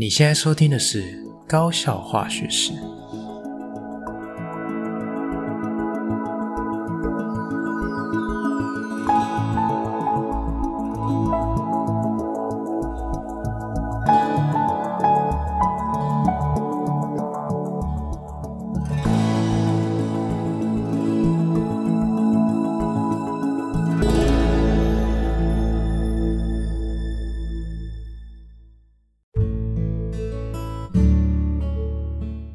你现在收听的是《高效化学史》。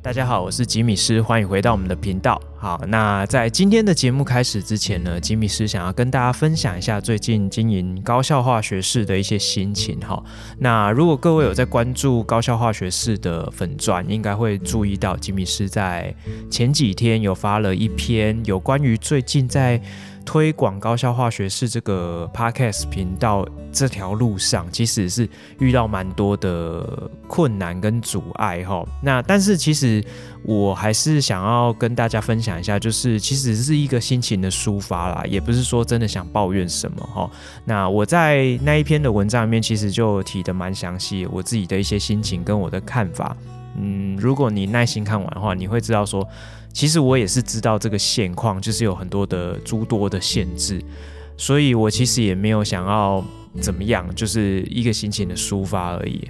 大家好，我是吉米师，欢迎回到我们的频道。好，那在今天的节目开始之前呢，吉米师想要跟大家分享一下最近经营高效化学室的一些心情。好，那如果各位有在关注高效化学室的粉专，应该会注意到吉米师在前几天有发了一篇有关于最近在推广高效化学室这个 Podcast 频道这条路上，其实是遇到蛮多的困难跟阻碍。那但是其实我还是想要跟大家分享一下，就是其实是一个心情的抒发啦，也不是说真的想抱怨什么。那我在那一篇的文章里面其实就提得蛮详细我自己的一些心情跟我的看法。如果你耐心看完的话，你会知道说其实我也是知道这个现况，就是有很多的诸多的限制，所以我其实也没有想要怎么样，就是一个心情的抒发而已。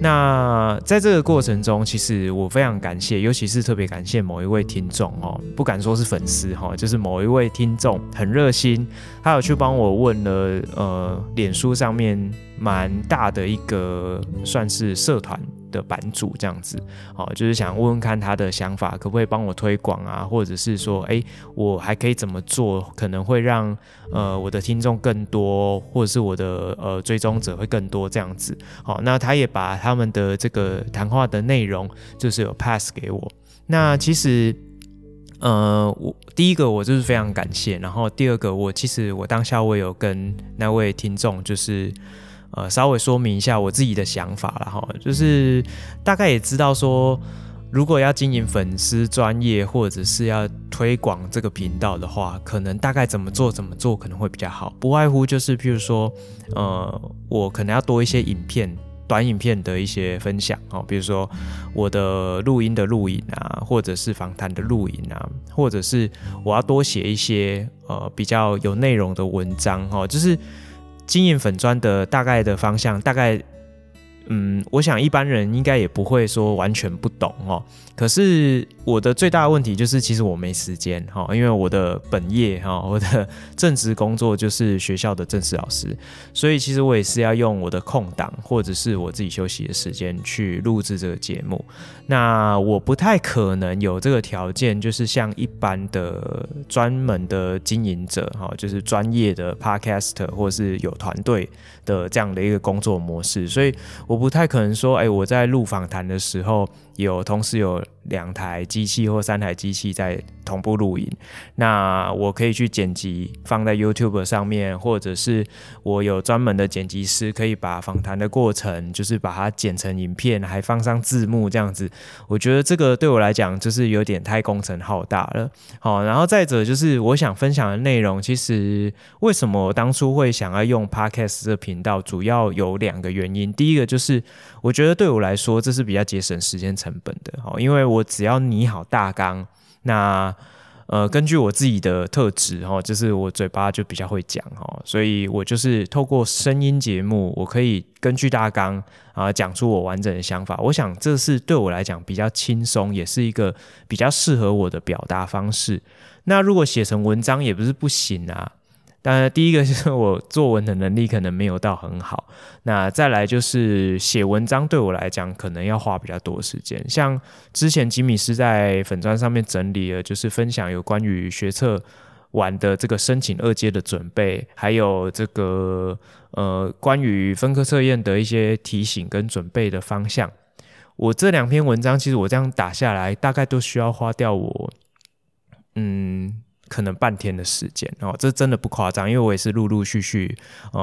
那在这个过程中，其实我非常感谢，尤其是特别感谢某一位听众，不敢说是粉丝，就是某一位听众很热心，他有去帮我问了脸书上面蛮大的一个算是社团的版主这样子，就是想问问看他的想法，可不可以帮我推广啊，或者是说我还可以怎么做，可能会让我的听众更多，或者是我的追踪者会更多这样子。那他也把他们的这个谈话的内容就是有 pass 给我。那其实第一个我就是非常感谢，然后第二个我当下我有跟那位听众就是稍微说明一下我自己的想法啦，就是大概也知道说，如果要经营粉丝专业或者是要推广这个频道的话，可能大概怎么做可能会比较好，不外乎就是譬如说我可能要多一些短影片的一些分享，比如说我的录音的录影啊，或者是访谈的录影啊，或者是我要多写一些比较有内容的文章。就是经营粉专的大概的方向，大概我想一般人应该也不会说完全不懂可是我的最大的问题就是其实我没时间因为我的本业我的正职工作就是学校的正式老师，所以其实我也是要用我的空档或者是我自己休息的时间去录制这个节目。那我不太可能有这个条件，就是像一般的专门的经营者就是专业的 podcaster 或是有团队的这样的一个工作模式，所以我不太可能说我在录访谈的时候同时有2台机器或3台机器在同步录影，那我可以去剪辑放在 YouTube 上面，或者是我有专门的剪辑师可以把访谈的过程就是把它剪成影片还放上字幕这样子。我觉得这个对我来讲就是有点太工程浩大了。好，然后再者就是我想分享的内容，其实为什么我当初会想要用 Podcast 这频道，主要有2个原因。第一个就是我觉得对我来说这是比较节省时间成本的，因为我只要拟好大纲，那根据我自己的特质就是我嘴巴就比较会讲所以我就是透过声音节目，我可以根据大纲讲出我完整的想法。我想这是对我来讲比较轻松，也是一个比较适合我的表达方式。那如果写成文章也不是不行啊，但第一个就是我作文的能力可能没有到很好，那再来就是写文章对我来讲可能要花比较多时间。像之前吉米师在粉专上面整理了，就是分享有关于学测完的这个申请2阶的准备，还有这个关于分科测验的一些提醒跟准备的方向。我这2篇文章其实我这样打下来大概都需要花掉我可能半天的时间这真的不夸张，因为我也是陆续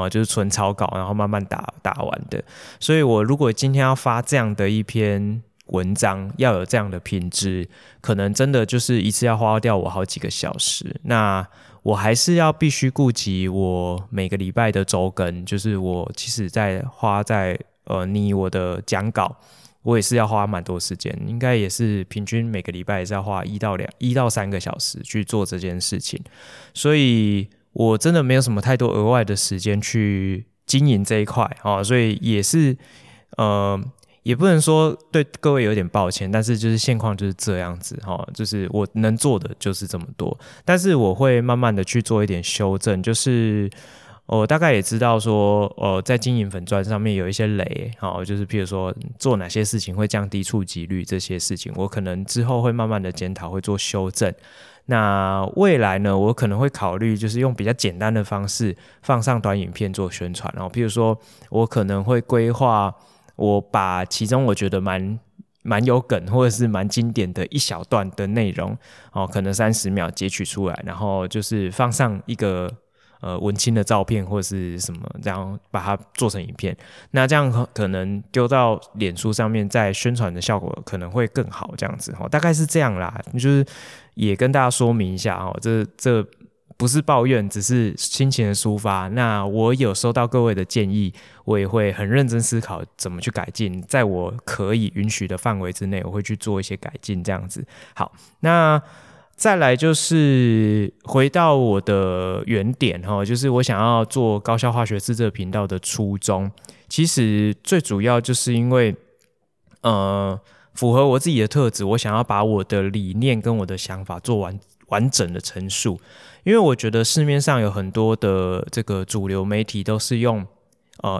就是纯草稿然后慢慢打完的。所以我如果今天要发这样的一篇文章，要有这样的品质，可能真的就是一次要花掉我好几个小时。那我还是要必须顾及我每个礼拜的周更，就是我其实在花在你我的讲稿，我也是要花蛮多时间，应该也是平均每个礼拜也是要花1到3个小时去做这件事情，所以我真的没有什么太多额外的时间去经营这一块啊，所以也是也不能说对各位有点抱歉，但是就是现况就是这样子哈，就是我能做的就是这么多，但是我会慢慢的去做一点修正，就是我大概也知道说，在经营粉专上面有一些雷，就是譬如说做哪些事情会降低触及率这些事情，我可能之后会慢慢的检讨，会做修正。那未来呢，我可能会考虑就是用比较简单的方式放上短影片做宣传，然后譬如说我可能会规划，我把其中我觉得蛮有梗或者是蛮经典的一小段的内容，可能30秒截取出来，然后就是放上一个文青的照片或是什么，然后把它做成影片，那这样可能丢到脸书上面，在宣传的效果可能会更好，这样子大概是这样啦，就是也跟大家说明一下这不是抱怨，只是心情的抒发。那我有收到各位的建议，我也会很认真思考怎么去改进，在我可以允许的范围之内，我会去做一些改进，这样子。好，那再来就是回到我的原点，就是我想要做高效化学是这个频道的初衷，其实最主要就是因为符合我自己的特质，我想要把我的理念跟我的想法做完整的陈述，因为我觉得市面上有很多的这个主流媒体都是用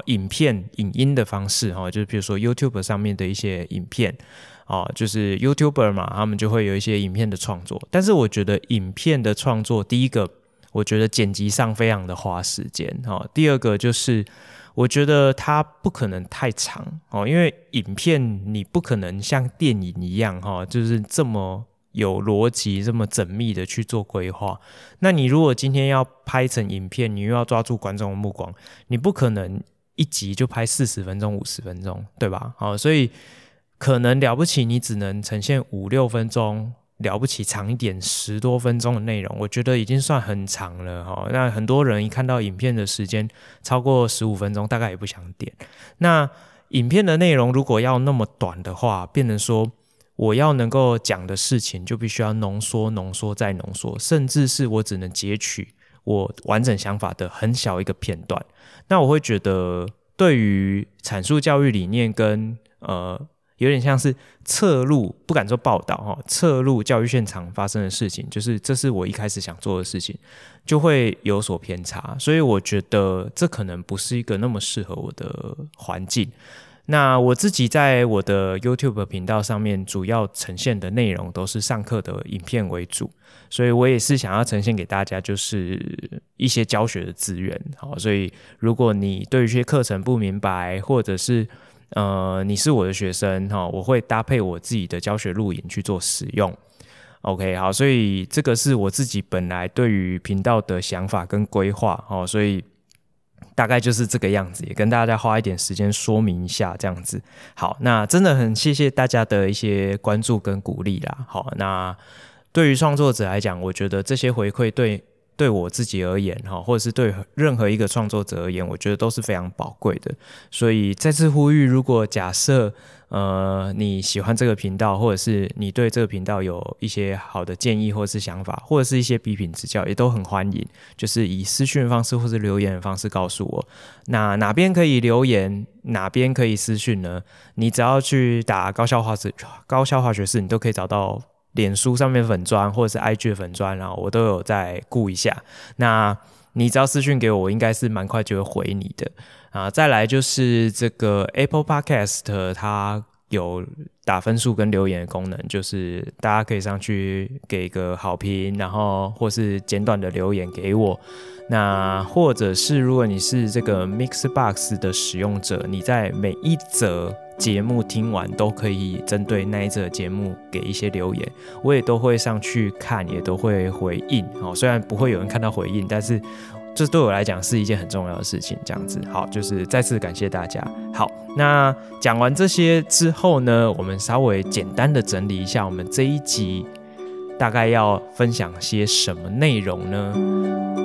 影片影音的方式，就是比如说 YouTube 上面的一些影片，就是 YouTuber 嘛，他们就会有一些影片的创作，但是我觉得影片的创作，第一个我觉得剪辑上非常的花时间，第二个就是我觉得它不可能太长，因为影片你不可能像电影一样，就是这么有逻辑这么缜密的去做规划，那你如果今天要拍成影片，你又要抓住观众的目光，你不可能一集就拍40分钟50分钟，对吧？所以可能了不起你只能呈现5-6分钟，了不起长一点10多分钟的内容，我觉得已经算很长了，那很多人一看到影片的时间超过15分钟，大概也不想点。那影片的内容如果要那么短的话，变成说我要能够讲的事情就必须要浓缩浓缩再浓缩，甚至是我只能截取我完整想法的很小一个片段，那我会觉得对于阐述教育理念跟有点像是侧录，不敢说报道，侧录教育现场发生的事情，就是这是我一开始想做的事情，就会有所偏差，所以我觉得这可能不是一个那么适合我的环境。那我自己在我的 YouTube 频道上面主要呈现的内容都是上课的影片为主，所以我也是想要呈现给大家就是一些教学的资源，所以如果你对于一些课程不明白，或者是你是我的学生，我会搭配我自己的教学录影去做使用。 OK， 好，所以这个是我自己本来对于频道的想法跟规划，所以大概就是这个样子，也跟大家花一点时间说明一下这样子。好，那真的很谢谢大家的一些关注跟鼓励啦。好，那对于创作者来讲，我觉得这些回馈对我自己而言，或者是对任何一个创作者而言，我觉得都是非常宝贵的。所以再次呼吁，如果假设你喜欢这个频道，或者是你对这个频道有一些好的建议或者是想法，或者是一些批评指教，也都很欢迎，就是以私讯的方式或是留言的方式告诉我。那哪边可以留言，哪边可以私讯呢？你只要去打高效化学室，你都可以找到脸书上面粉专或者是 IG 的粉专，然后我都有在顾一下，那你只要私讯给我，我应该是蛮快就会回你的啊。再来就是这个 Apple Podcast， 它有打分数跟留言的功能，就是大家可以上去给一个好评，然后或是简短的留言给我。那或者是如果你是这个 Mixbox 的使用者，你在每一则节目听完都可以针对那一则节目给一些留言，我也都会上去看，也都会回应，虽然不会有人看到回应，但是这对我来讲是一件很重要的事情，这样子。好，就是再次感谢大家。好，那讲完这些之后呢，我们稍微简单的整理一下我们这一集大概要分享些什么内容呢？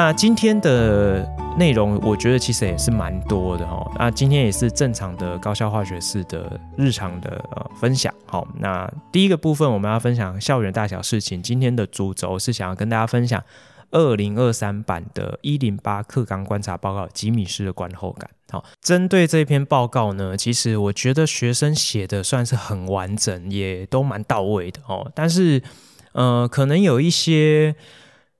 那今天的内容我觉得其实也是蛮多的哦。那今天也是正常的高校化学室的日常的分享。好，那第一个部分我们要分享校园大小事情，今天的主轴是想要跟大家分享2023版的108课纲观察报告吉米师的观后感。好，针对这篇报告呢，其实我觉得学生写的算是很完整，也都蛮到位的哦。但是可能有一些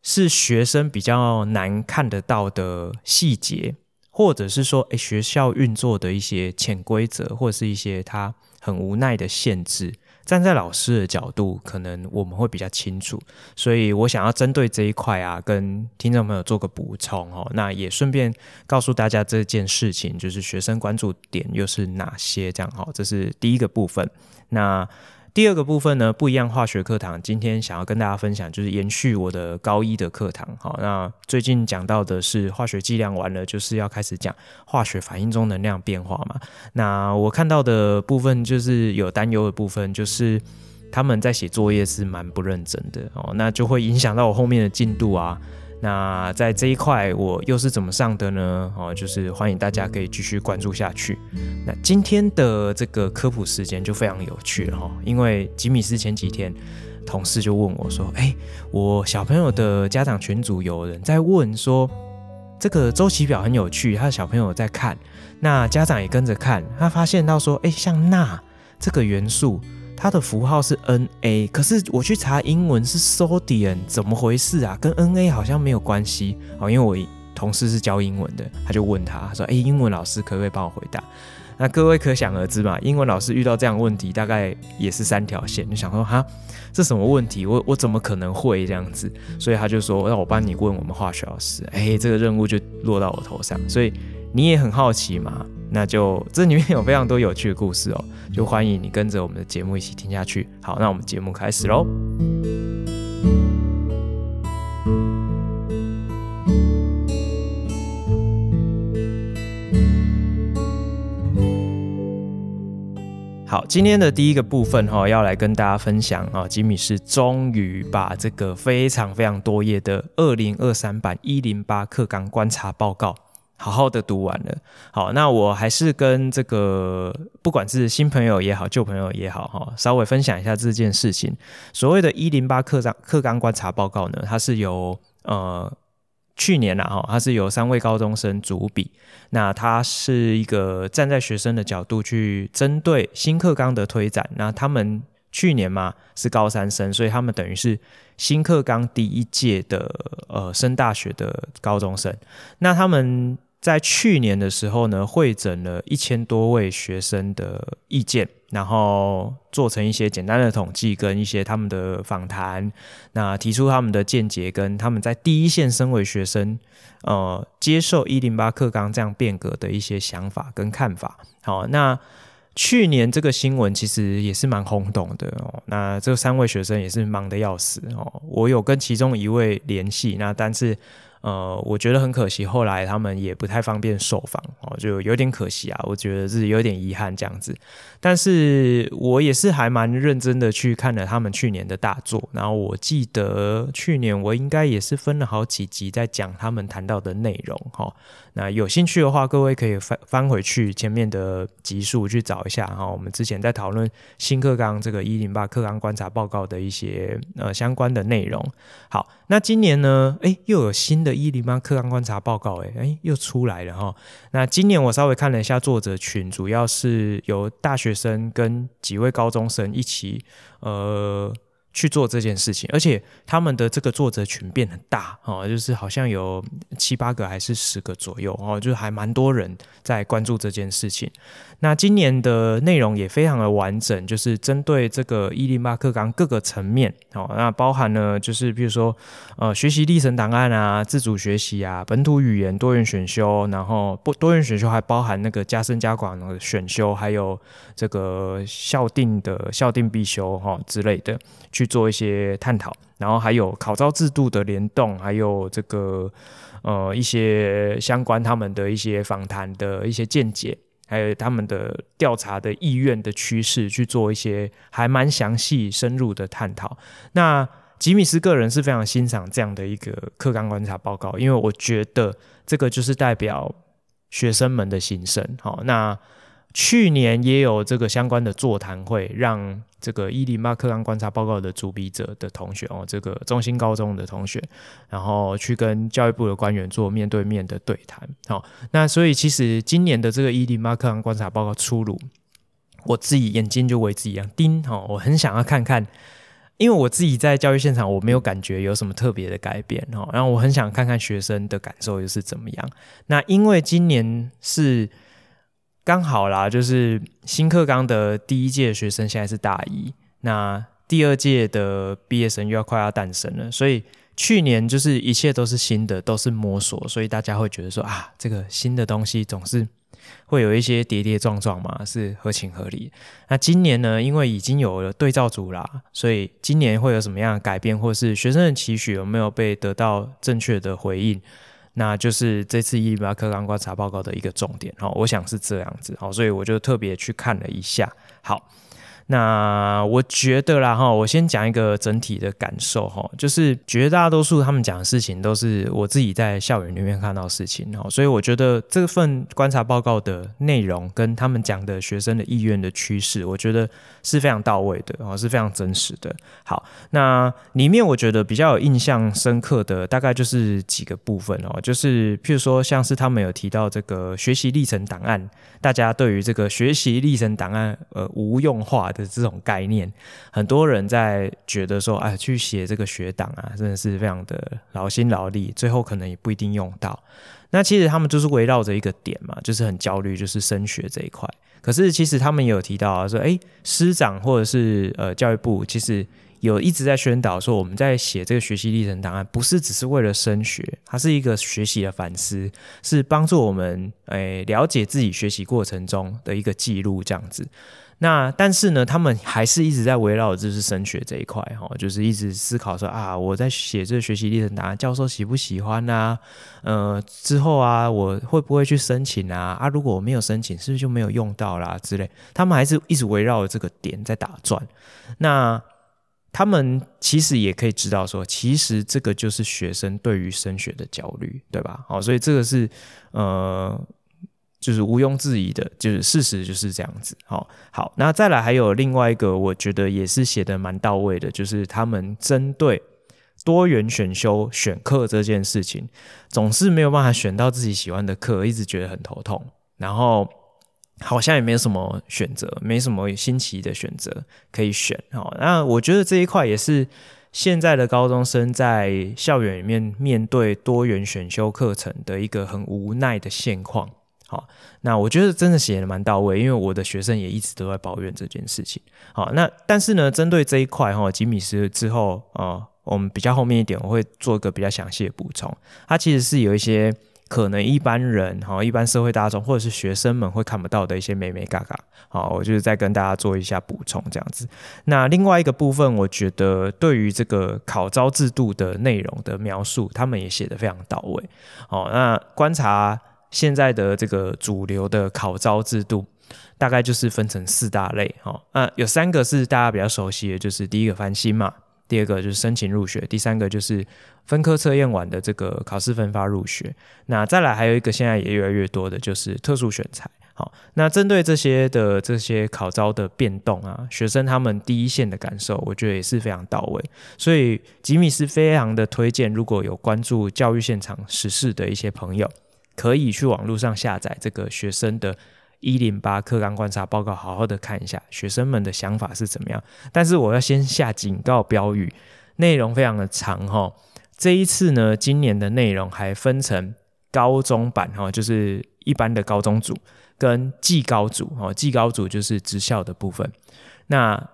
是学生比较难看得到的细节，或者是说学校运作的一些潜规则，或者是一些他很无奈的限制，站在老师的角度可能我们会比较清楚，所以我想要针对这一块啊跟听众朋友做个补充哦。那也顺便告诉大家这件事情，就是学生关注点又是哪些这样哦，这是第一个部分。那第二个部分呢，不一样化学课堂今天想要跟大家分享，就是延续我的高一的课堂。好，那最近讲到的是化学剂量完了，就是要开始讲化学反应中能量变化嘛。那我看到的部分就是有担忧的部分，就是他们在写作业是蛮不认真的哦，那就会影响到我后面的进度啊。那在这一块我又是怎么上的呢？哦，就是欢迎大家可以继续关注下去。那今天的这个科普时间就非常有趣了哦，因为吉米斯前几天同事就问我说：“我小朋友的家长群组有人在问说，这个周期表很有趣，他的小朋友在看，那家长也跟着看，他发现到说，像钠这个元素。”它的符号是 Na， 可是我去查英文是 Sodium， 怎么回事啊？跟 Na 好像没有关系哦。因为我同事是教英文的，他就问他说：“英文老师可不可以帮我回答？”那各位可想而知嘛，英文老师遇到这样的问题，大概也是三条线，就想说哈，这什么问题？我怎么可能会这样子？所以他就说：“让我帮你问我们化学老师。”这个任务就落到我头上，所以你也很好奇嘛。那就这里面有非常多有趣的故事哦，就欢迎你跟着我们的节目一起听下去。好，那我们节目开始咯。好，今天的第一个部分哦，要来跟大家分享哦，吉米师终于把这个非常非常多页的2023版108课纲观察报告好好的读完了。好，那我还是跟这个不管是新朋友也好旧朋友也好稍微分享一下这件事情。所谓的108课纲观察报告呢，它是由去年啊，它是由3位高中生主笔，那它是一个站在学生的角度去针对新课纲的推展。那他们去年嘛是高三生，所以他们等于是新课纲第一届的升大学的高中生。那他们在去年的时候呢，汇整了1000多位学生的意见，然后做成一些简单的统计跟一些他们的访谈，那提出他们的见解跟他们在第一线身为学生接受108课纲这样变革的一些想法跟看法。好，那去年这个新闻其实也是蛮轰动的哦，那这3位学生也是忙得要死哦，我有跟其中1位联系，那但是我觉得很可惜，后来他们也不太方便受访哦，就有点可惜啊，我觉得是有点遗憾这样子。但是我也是还蛮认真的去看了他们去年的大作，然后我记得去年我应该也是分了好几集在讲他们谈到的内容哦，那有兴趣的话各位可以翻回去前面的集数去找一下哦，我们之前在讨论新课纲这个108课纲观察报告的一些相关的内容。好，那今年呢又有新的108课纲观察报告又出来了哦。那今年我稍微看了一下作者群，主要是由大学生跟几位高中生一起去做这件事情，而且他们的这个作者群变很大哦，就是好像有7、8个还是10个左右哦，就是还蛮多人在关注这件事情。那今年的内容也非常的完整，就是针对这个108课纲各个层面哦，那包含了就是比如说学习历程档案啊、自主学习啊、本土语言、多元选修，然后多元选修还包含那个加深加广的选修，还有这个校定必修哦之类的。去做一些探讨，然后还有考招制度的联动，还有这个一些相关他们的一些访谈的一些见解，还有他们的调查的意愿的趋势，去做一些还蛮详细深入的探讨。那吉米斯个人是非常欣赏这样的一个课纲观察报告，因为我觉得这个就是代表学生们的心声。好，那去年也有这个相关的座谈会，让这个108课纲观察报告的主笔者的同学哦，这个中兴高中的同学，然后去跟教育部的官员做面对面的对谈。好，那所以其实今年的这个108课纲观察报告出炉，我自己眼睛就为之一亮，叮！好，我很想要看看，因为我自己在教育现场，我没有感觉有什么特别的改变哦，然后我很想看看学生的感受又是怎么样。那因为今年是刚好啦，就是新课纲的第一届的学生现在是大一，那第二届的毕业生又要快要诞生了，所以去年就是一切都是新的，都是摸索，所以大家会觉得说啊，这个新的东西总是会有一些跌跌撞撞嘛，是合情合理。那今年呢，因为已经有了对照组啦，所以今年会有什么样的改变，或是学生的期许有没有被得到正确的回应，那就是这次108课纲观察报告的一个重点，我想是这样子，所以我就特别去看了一下。好，那我觉得啦，我先讲一个整体的感受，就是绝大多数他们讲的事情都是我自己在校园里面看到的事情，所以我觉得这份观察报告的内容跟他们讲的学生的意愿的趋势，我觉得是非常到位的，是非常真实的。好，那里面我觉得比较有印象深刻的大概就是几个部分，就是譬如说像是他们有提到这个学习历程档案，大家对于这个学习历程档案无用化的这种概念，很多人在觉得说哎，去写这个学档啊，真的是非常的劳心劳力，最后可能也不一定用到。那其实他们就是围绕着一个点嘛，就是很焦虑，就是升学这一块。可是其实他们也有提到啊，说哎，师长或者是教育部其实有一直在宣导说，我们在写这个学习历程档案不是只是为了升学，它是一个学习的反思，是帮助我们了解自己学习过程中的一个记录这样子。那但是呢，他们还是一直在围绕就是升学这一块，就是一直思考说啊，我在写这个学习历程档案，教授喜不喜欢啊？之后啊，我会不会去申请啊？啊，如果我没有申请，是不是就没有用到啦之类？他们还是一直围绕这个点在打转。那他们其实也可以知道说，其实这个就是学生对于升学的焦虑，对吧？好，所以这个是就是毋庸置疑的，就是事实就是这样子。好，那再来还有另外一个，我觉得也是写得蛮到位的，就是他们针对多元选修选课这件事情，总是没有办法选到自己喜欢的课，一直觉得很头痛，然后好像也没有什么选择，没什么新奇的选择可以选。那我觉得这一块也是现在的高中生在校园里面面对多元选修课程的一个很无奈的现况。好，那我觉得真的写得蛮到位，因为我的学生也一直都在抱怨这件事情。好，那但是呢，针对这一块吉米斯之后我们比较后面一点，我会做一个比较详细的补充。它其实是有一些可能一般人一般社会大众或者是学生们会看不到的一些美美嘎嘎。好，我就是再跟大家做一下补充这样子。那另外一个部分，我觉得对于这个考招制度的内容的描述，他们也写得非常到位。好，那观察现在的这个主流的考招制度大概就是分成4大类、有3个是大家比较熟悉的，就是第一个繁星嘛，第二个就是申请入学，第3个就是分科测验完的这个考试分发入学。那再来还有一个现在也越来越多的就是特殊选材。好，那针对这些考招的变动啊，学生他们第一线的感受，我觉得也是非常到位。所以吉米斯非常的推荐，如果有关注教育现场时事的一些朋友，可以去网络上下载这个学生的108课纲观察报告，好好的看一下学生们的想法是怎么样。但是我要先下警告标语，内容非常的长哦。这一次呢，今年的内容还分成高中版哦，就是一般的高中组跟技高组哦，技高组就是职校的部分。那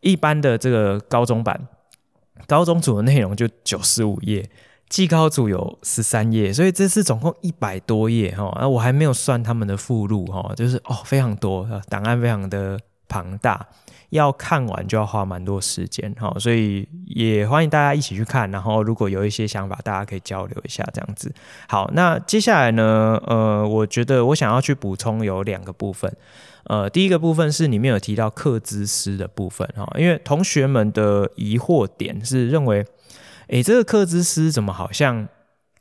一般的这个高中版，高中组的内容就95页。技高组有13页，所以这次总共100多页，我还没有算他们的附录，就是非常多，档案非常的庞大，要看完就要花蛮多时间，所以也欢迎大家一起去看，然后如果有一些想法大家可以交流一下这样子。好，那接下来呢，我觉得我想要去补充有两个部分，第一个部分是里面有提到客知师的部分，因为同学们的疑惑点是认为这个客知师怎么好像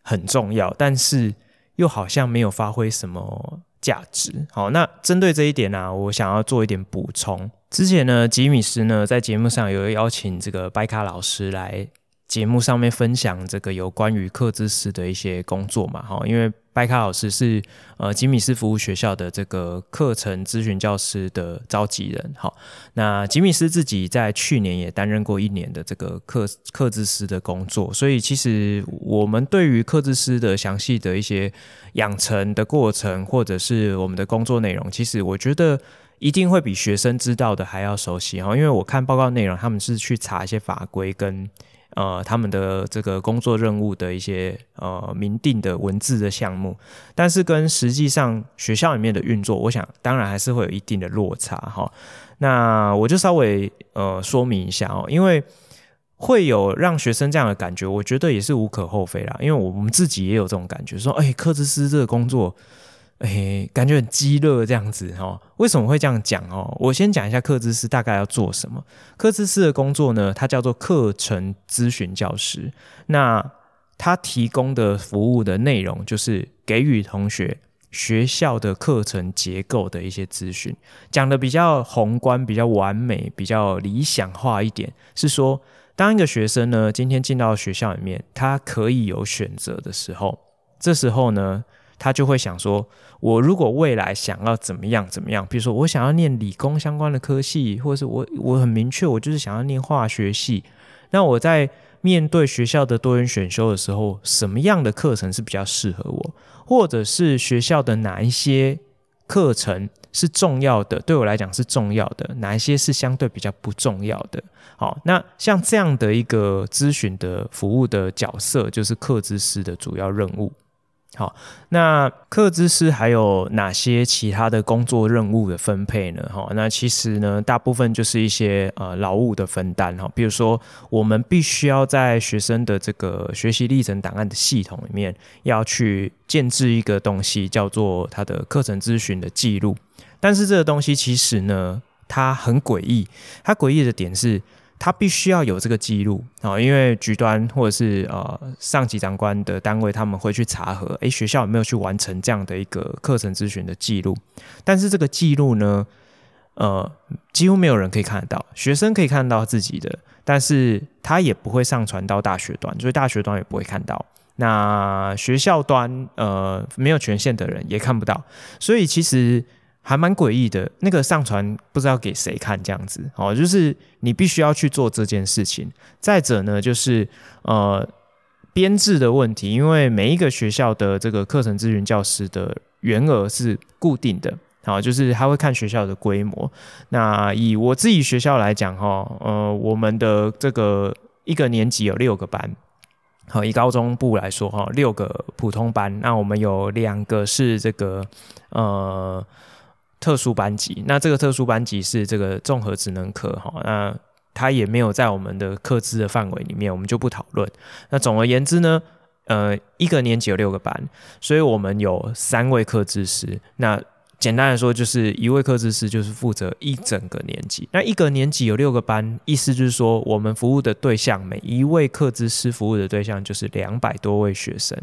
很重要，但是又好像没有发挥什么价值。好，那针对这一点啊，我想要做一点补充。之前呢，吉米师呢在节目上有邀请这个白卡老师来节目上面分享这个有关于客知师的一些工作嘛，因为白卡老师是吉米师服务学校的这个课程咨询教师的召集人。好，那吉米师自己在去年也担任过1年的这个客知师的工作，所以其实我们对于客知师的详细的一些养成的过程，或者是我们的工作内容，其实我觉得一定会比学生知道的还要熟悉，因为我看报告内容他们是去查一些法规跟他们的这个工作任务的一些明定的文字的项目，但是跟实际上学校里面的运作，我想当然还是会有一定的落差哈。那我就稍微说明一下哦，因为会有让学生这样的感觉，我觉得也是无可厚非啦，因为我们自己也有这种感觉，说客知师这个工作，感觉很激热这样子哈。为什么会这样讲哦？我先讲一下客知师大概要做什么。客知师的工作呢，它叫做课程咨询教师。那他提供的服务的内容就是给予同学学校的课程结构的一些咨询，讲的比较宏观、比较完美、比较理想化一点，是说当一个学生呢今天进到学校里面，他可以有选择的时候，这时候呢他就会想说，我如果未来想要怎么样怎么样，比如说我想要念理工相关的科系，或者是我很明确我就是想要念化学系，那我在面对学校的多元选修的时候，什么样的课程是比较适合我，或者是学校的哪一些课程是重要的，对我来讲是重要的，哪一些是相对比较不重要的。好，那像这样的一个咨询的服务的角色，就是客知师的主要任务。好，那客知师还有哪些其他的工作任务的分配呢？那其实呢，大部分就是一些劳务的分担，比如说我们必须要在学生的这个学习历程档案的系统里面，要去建置一个东西叫做它的课程咨询的记录。但是这个东西其实呢，它很诡异，它诡异的点是他必须要有这个记录，因为局端或者是上级长官的单位，他们会去查核学校有没有去完成这样的一个课程咨询的记录。但是这个记录呢，几乎没有人可以看得到，学生可以看到自己的，但是他也不会上传到大学端，所以大学端也不会看到。那学校端没有权限的人也看不到，所以其实还蛮诡异的，那个上传不知道给谁看这样子。就是你必须要去做这件事情。再者呢，就是编制的问题，因为每一个学校的这个课程咨询教师的员额是固定的，就是他会看学校的规模。那以我自己学校来讲，我们的这个一个年级有6个班。好，以高中部来说，6个普通班，那我们有2个是这个特殊班级，那这个特殊班级是这个综合职能科，那它也没有在我们的课资的范围里面，我们就不讨论。那总而言之呢，一个年级有6个班，所以我们有3位课知师。那简单来说，就是1位课知师就是负责一整个年级。那一个年级有6个班，意思就是说，我们服务的对象，每一位课知师服务的对象就是200多位学生。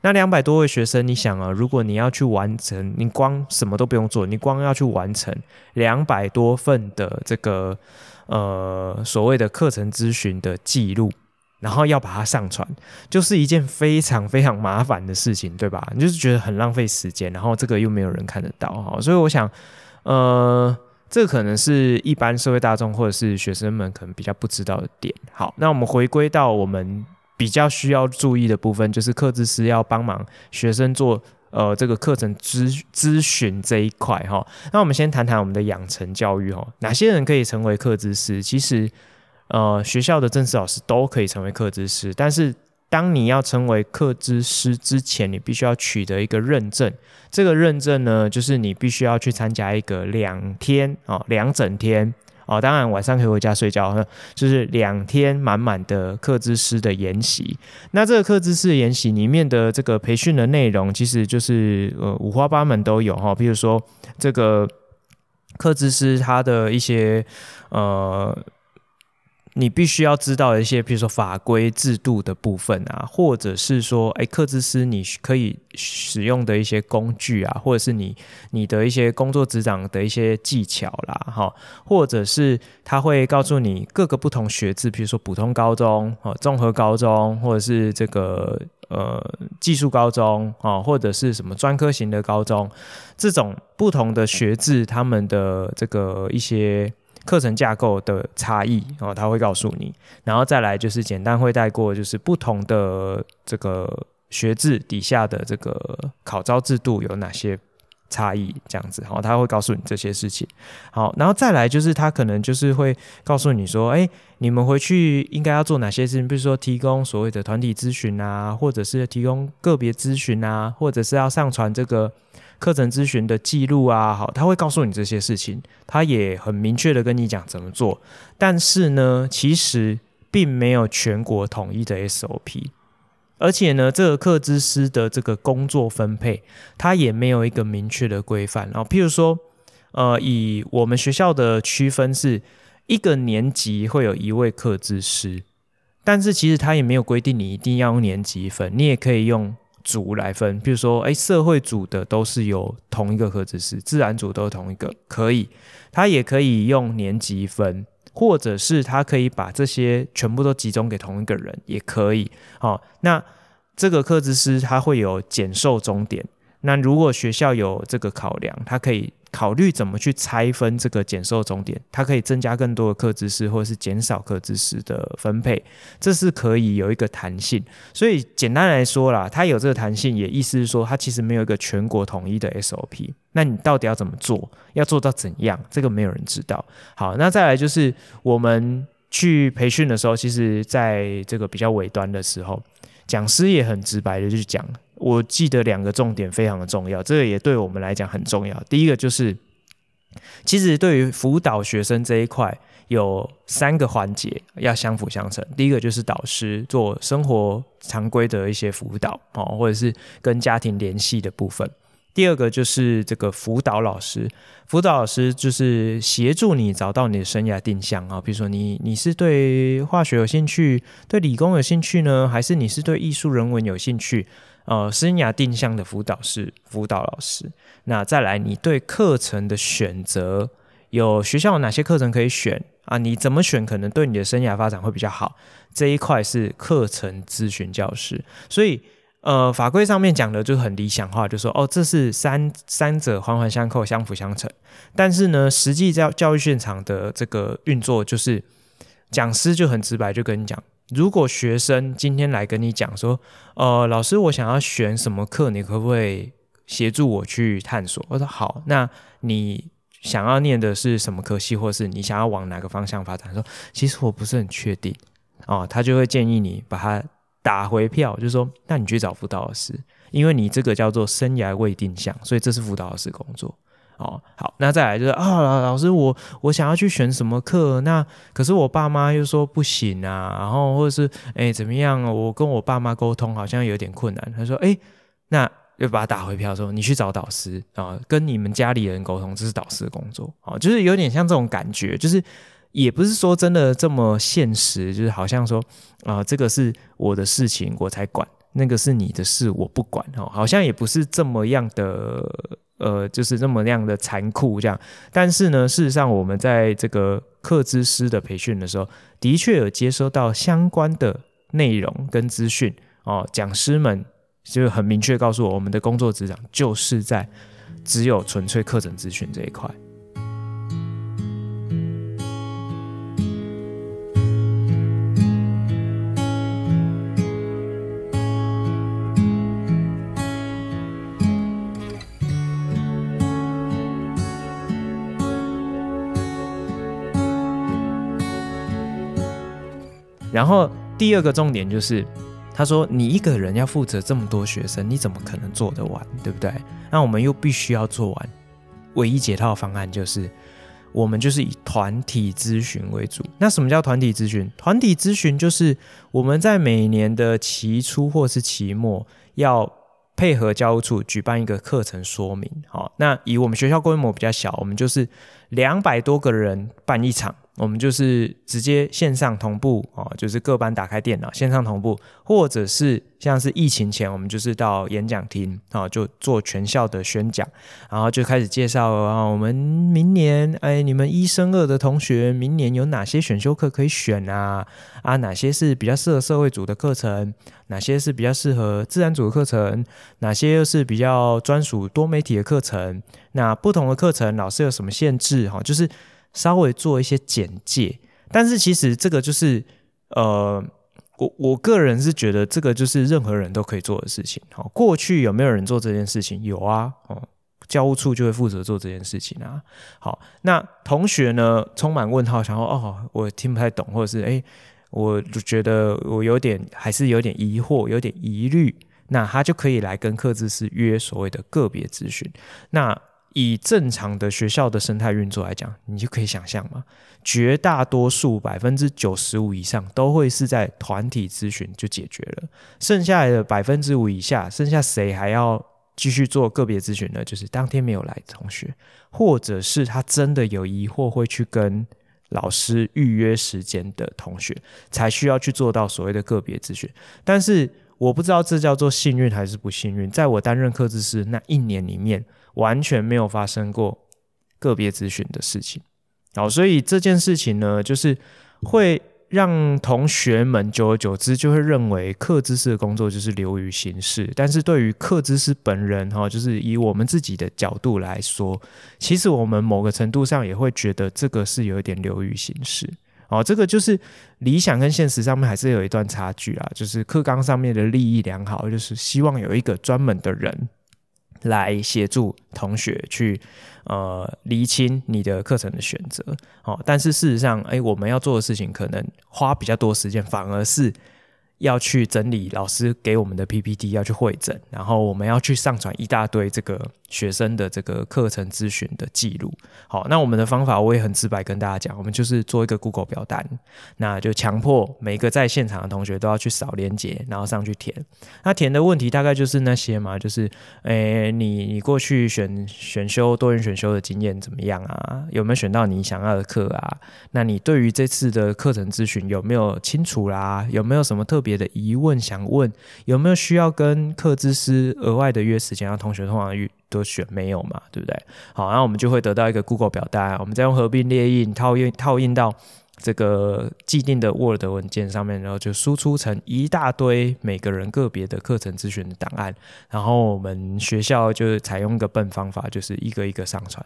那200多位学生，你想啊，如果你要去完成，你光什么都不用做，你光要去完成200多份的这个所谓的课程咨询的记录，然后要把它上传，就是一件非常非常麻烦的事情，对吧？你就是觉得很浪费时间，然后这个又没有人看得到，所以我想，这可能是一般社会大众或者是学生们可能比较不知道的点。好，那我们回归到我们比较需要注意的部分，就是客知师要帮忙学生做这个课程咨询这一块哈。那我们先谈谈我们的养成教育哈，哪些人可以成为客知师？其实学校的正式老师都可以成为客知师，但是当你要成为客制师之前，你必须要取得一个认证。这个认证呢，就是你必须要去参加一个2天哦，2整天哦，当然晚上可以回家睡觉，就是2天满满的客制师的研习。那这个客制师的研习里面的这个培训的内容，其实就是五花八门都有哈、哦。比如说这个客制师他的一些你必须要知道的一些，比如说法规制度的部分啊，或者是说，客制师你可以使用的一些工具啊，或者是你的一些工作职掌的一些技巧啦，哈，或者是他会告诉你各个不同学制，比如说普通高中、综合高中，或者是这个技术高中啊，或者是什么专科型的高中，这种不同的学制，他们的这个一些课程架构的差异哦，他会告诉你，然后再来就是简单会带过，就是不同的这个学制底下的这个考招制度有哪些差异，这样子哦，他会告诉你这些事情。好，然后再来就是他可能就是会告诉你说，你们回去应该要做哪些事情，比如说提供所谓的团体咨询啊，或者是提供个别咨询啊，或者是要上传这个课程咨询的记录啊，好，他会告诉你这些事情，他也很明确的跟你讲怎么做，但是呢，其实并没有全国统一的 SOP， 而且呢，这个客制师的这个工作分配，他也没有一个明确的规范。然后，譬如说，以我们学校的区分是，一个年级会有1位客制师，但是其实他也没有规定你一定要用年级分，你也可以用组来分，比如说社会组的都是有同一个客制师，自然组都是同一个，可以，他也可以用年级分，或者是他可以把这些全部都集中给同一个人，也可以。好，那这个客制师他会有检授终点，那如果学校有这个考量，他可以考虑怎么去拆分这个检授终点，它可以增加更多的客制师，或者是减少客制师的分配，这是可以有一个弹性。所以简单来说啦，它有这个弹性，也意思是说它其实没有一个全国统一的 SOP。那你到底要怎么做，要做到怎样，这个没有人知道。好，那再来就是我们去培训的时候，其实在这个比较尾端的时候，讲师也很直白的去讲。我记得2个重点非常的重要，这个也对我们来讲很重要。第一个就是，其实对于辅导学生这一块，有3个环节要相辅相成。第一个就是导师做生活常规的一些辅导，或者是跟家庭联系的部分。第二个就是这个辅导老师，辅导老师就是协助你找到你的生涯定向啊，比如说你是对化学有兴趣，对理工有兴趣呢，还是你是对艺术人文有兴趣？生涯定向的辅导是辅导老师。那再来，你对课程的选择，有学校有哪些课程可以选啊？你怎么选可能对你的生涯发展会比较好？这一块是课程咨询教师，所以。法规上面讲的就很理想化，就说哦，这是三者环环相扣，相辅相成。但是呢，实际教育现场的这个运作，就是讲师就很直白，就跟你讲，如果学生今天来跟你讲说，老师，我想要选什么课，你可不可以协助我去探索？我说好，那你想要念的是什么科系，或是你想要往哪个方向发展？说其实我不是很确定哦，他就会建议你把它。打回票就是说，那你去找辅导老师，因为你这个叫做生涯未定向，所以这是辅导老师工作。哦，好，那再来就是老师，我想要去选什么课，那可是我爸妈又说不行啊，然后或者是怎么样，我跟我爸妈沟通好像有点困难。他说那就把他打回票说，你去找导师啊，跟你们家里人沟通，这是导师的工作。哦，就是有点像这种感觉，就是。也不是说真的这么现实，就是好像说这个是我的事情我才管，那个是你的事我不管，好像也不是这么样的就是这么样的残酷这样。但是呢，事实上我们在这个客制师的培训的时候，的确有接收到相关的内容跟资讯哦，讲师们就很明确告诉我们的工作职掌就是在只有纯粹课程咨询这一块。然后第2个重点就是，他说你一个人要负责这么多学生，你怎么可能做得完，对不对？那我们又必须要做完，唯一解套方案就是我们就是以团体咨询为主。那什么叫团体咨询？团体咨询就是我们在每年的期初或是期末要配合教务处举办一个课程说明。好，那以我们学校规模比较小，我们就是200多个人办一场，我们就是直接线上同步，就是各班打开电脑线上同步，或者是像是疫情前我们就是到演讲厅就做全校的宣讲，然后就开始介绍我们明年你们1升2的同学明年有哪些选修课可以选啊，哪些是比较适合社会组的课程，哪些是比较适合自然组的课程，哪些又是比较专属多媒体的课程，那不同的课程老师有什么限制，就是稍微做一些简介。但是其实这个就是我个人是觉得这个就是任何人都可以做的事情。过去有没有人做这件事情？有啊，教务处就会负责做这件事情啊。好，那同学呢充满问号，想说我听不太懂，或者是我觉得我有点还是有点疑惑，有点疑虑，那他就可以来跟课咨师约所谓的个别咨询。那以正常的学校的生态运作来讲，你就可以想象嘛，绝大多数 95% 以上都会是在团体咨询就解决了，剩下的 5% 以下，剩下谁还要继续做个别咨询呢？就是当天没有来的同学，或者是他真的有疑惑会去跟老师预约时间的同学，才需要去做到所谓的个别咨询。但是我不知道这叫做幸运还是不幸运，在我担任课咨师那一年里面，完全没有发生过个别咨询的事情。好，所以这件事情呢，就是会让同学们久而久之就会认为课咨师的工作就是流于形式，但是对于课咨师本人就是以我们自己的角度来说，其实我们某个程度上也会觉得这个是有一点流于形式。这个就是理想跟现实上面还是有一段差距啦，就是课纲上面的立意良好，就是希望有一个专门的人来协助同学去厘清你的课程的选择。但是事实上我们要做的事情可能花比较多时间，反而是要去整理老师给我们的 PPT， 要去汇整，然后我们要去上传一大堆这个学生的这个课程咨询的记录。好，那我们的方法我也很直白跟大家讲，我们就是做一个 Google 表单，那就强迫每个在现场的同学都要去扫连结，然后上去填。那填的问题大概就是那些嘛，就是你过去选修多元选修的经验怎么样啊？有没有选到你想要的课啊？那你对于这次的课程咨询有没有清楚啦？有没有什么特别的疑问想问？有没有需要跟课咨师额外的约时间？让同学通常都选没有嘛，对不对？好，那我们就会得到一个 Google 表单，我们再用合并列印套印到这个既定的 Word 文件上面，然后就输出成一大堆每个人个别的课程咨询的档案，然后我们学校就采用一个笨方法，就是一个一个上传。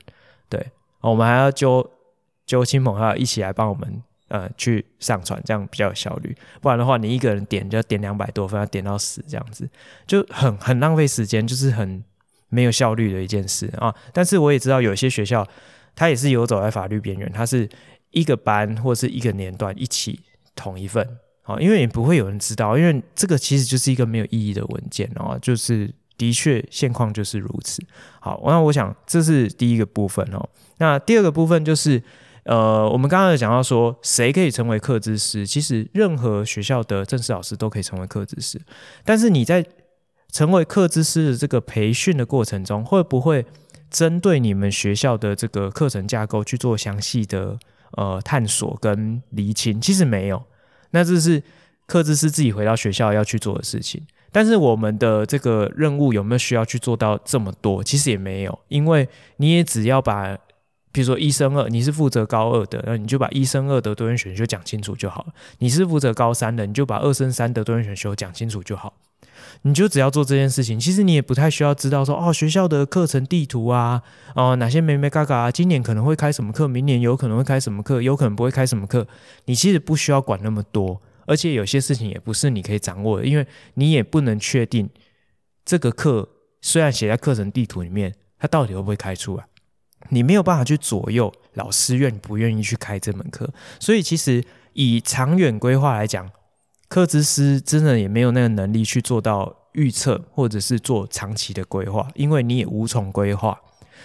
对，我们还要揪亲朋好友一起来帮我们去上传，这样比较有效率。不然的话你一个人点就要点200多分，要点到10，这样子就很浪费时间，就是很没有效率的一件事啊。但是我也知道有些学校它也是游走在法律边缘，它是一个班或是一个年段一起同一份，因为也不会有人知道，因为这个其实就是一个没有意义的文件就是的确现况就是如此。好，那我想这是第一个部分那第二个部分就是我们刚刚有讲到说谁可以成为课咨师，其实任何学校的正式老师都可以成为课咨师，但是你在成为课咨师的这个培训的过程中，会不会针对你们学校的这个课程架构去做详细的探索跟厘清？其实没有，那这是课咨师自己回到学校要去做的事情。但是我们的这个任务有没有需要去做到这么多？其实也没有，因为你也只要把比如说1升2，你是负责高2的，那你就把1升2的多元选修讲清楚就好了。你是负责高3的，你就把2升3的多元选修讲清楚就好。你就只要做这件事情，其实你也不太需要知道说学校的课程地图啊，哪些眉眉角角啊，今年可能会开什么课，明年有可能会开什么课，有可能不会开什么课。你其实不需要管那么多，而且有些事情也不是你可以掌握的，因为你也不能确定这个课虽然写在课程地图里面，它到底会不会开出来。你没有办法去左右老师愿不愿意去开这门课，所以其实以长远规划来讲，科知师真的也没有那个能力去做到预测或者是做长期的规划，因为你也无从规划。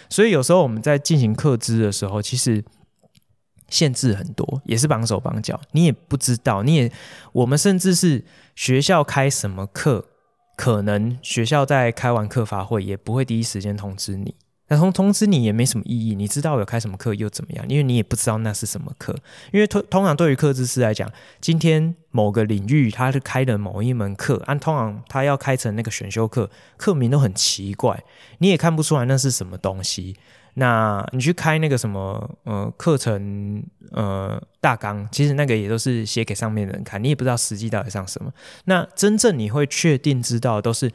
所以有时候我们在进行客知的时候，其实限制很多，也是绑手绑脚，你也不知道，我们甚至是学校开什么课，可能学校在开完课发会也不会第一时间通知你，那通知你也没什么意义，你知道有开什么课又怎么样？因为你也不知道那是什么课。因为通常对于课知识来讲，今天某个领域他是开了某一门课，通常他要开成那个选修课，课名都很奇怪，你也看不出来那是什么东西。那你去开那个什么课程大纲，其实那个也都是写给上面的人看，你也不知道实际到底上什么。那真正你会确定知道的都是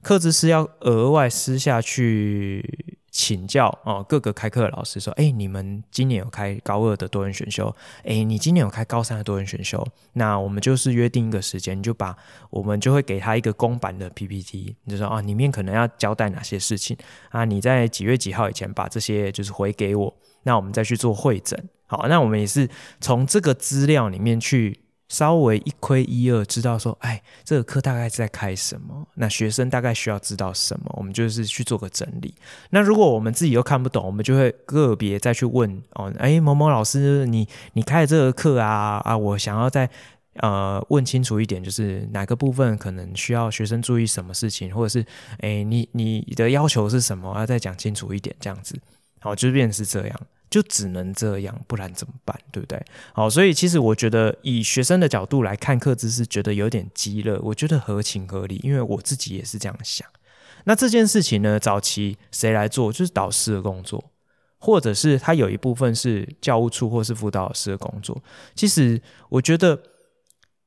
课知识要额外私下去请教各个开课的老师说，你们今年有开高二的多元选修，你今年有开高三的多元选修，那我们就是约定一个时间，我们就会给他一个公版的 PPT， 你就说里面可能要交代哪些事情啊，你在几月几号以前把这些就是回给我，那我们再去做会诊。好，那我们也是从这个资料里面去稍微一窥一二，知道说这个课大概在开什么，那学生大概需要知道什么，我们就是去做个整理。那如果我们自己又看不懂，我们就会个别再去问某某老师，你开的这个课我想要再问清楚一点，就是哪个部分可能需要学生注意什么事情，或者是你的要求是什么，要再讲清楚一点这样子。好，就变成是这样，就只能这样，不然怎么办，对不对？好，所以其实我觉得以学生的角度来看课知识，觉得有点激烈，我觉得合情合理，因为我自己也是这样想。那这件事情呢，早期谁来做？就是导师的工作，或者是他有一部分是教务处或是辅导老师的工作。其实我觉得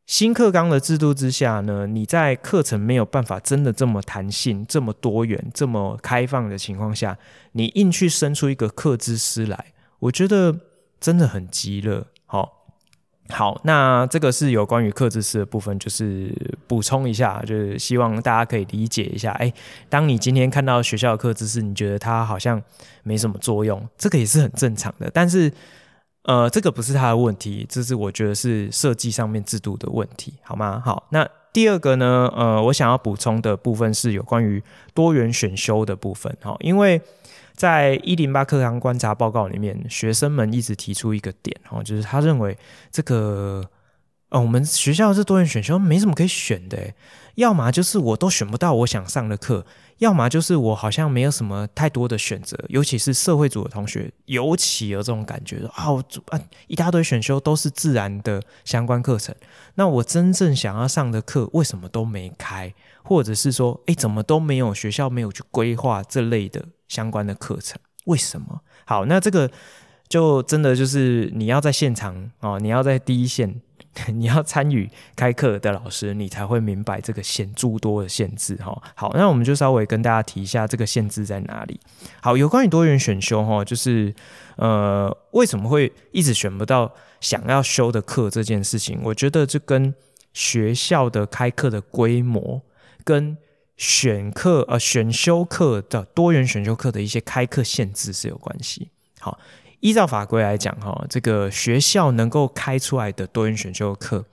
新课纲的制度之下呢，你在课程没有办法真的这么弹性、这么多元、这么开放的情况下，你硬去生出一个课知识来，我觉得真的很激烈。好，那这个是有关于课知识的部分，就是补充一下，就是希望大家可以理解一下。当你今天看到学校的课知识，你觉得它好像没什么作用，这个也是很正常的，但是这个不是他的问题，这是我觉得是设计上面制度的问题，好吗？好，那第二个呢，我想要补充的部分是有关于多元选修的部分。因为在108课纲观察报告里面，学生们一直提出一个点，就是他认为这个我们学校是多元选修没什么可以选的，要么就是我都选不到我想上的课，要么就是我好像没有什么太多的选择，尤其是社会组的同学尤其有这种感觉，一大堆选修都是自然的相关课程，那我真正想要上的课为什么都没开，或者是说怎么都没有，学校没有去规划这类的相关的课程，为什么？好，那这个就真的就是你要在现场你要在第一线你要参与开课的老师，你才会明白这个诸多的限制。好，那我们就稍微跟大家提一下这个限制在哪里。好，有关于多元选修，就是为什么会一直选不到想要修的课这件事情，我觉得这跟学校的开课的规模跟选修课的多元选修课的一些开课限制是有关系。好，依照法规来讲，这个学校能够开出来的多元选修课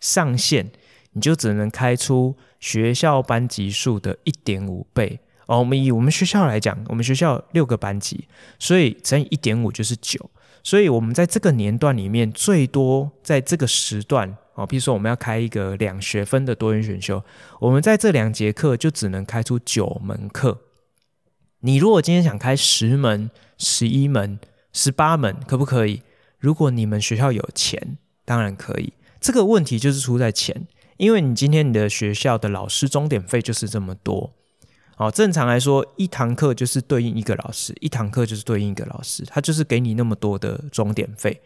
上限，你就只能开出学校班级数的 1.5 倍。我们以我们学校来讲，我们学校6个班级，所以乘以 1.5 就是9。所以我们在这个年段里面，最多在这个时段比如说我们要开一个2学分的多元选修，我们在这2节课就只能开出9门课。你如果今天想开10门、11门、18门可不可以？如果你们学校有钱当然可以，这个问题就是出在钱，因为你的学校的老师钟点费就是这么多。正常来说一堂课就是对应一个老师，他就是给你那么多的钟点费，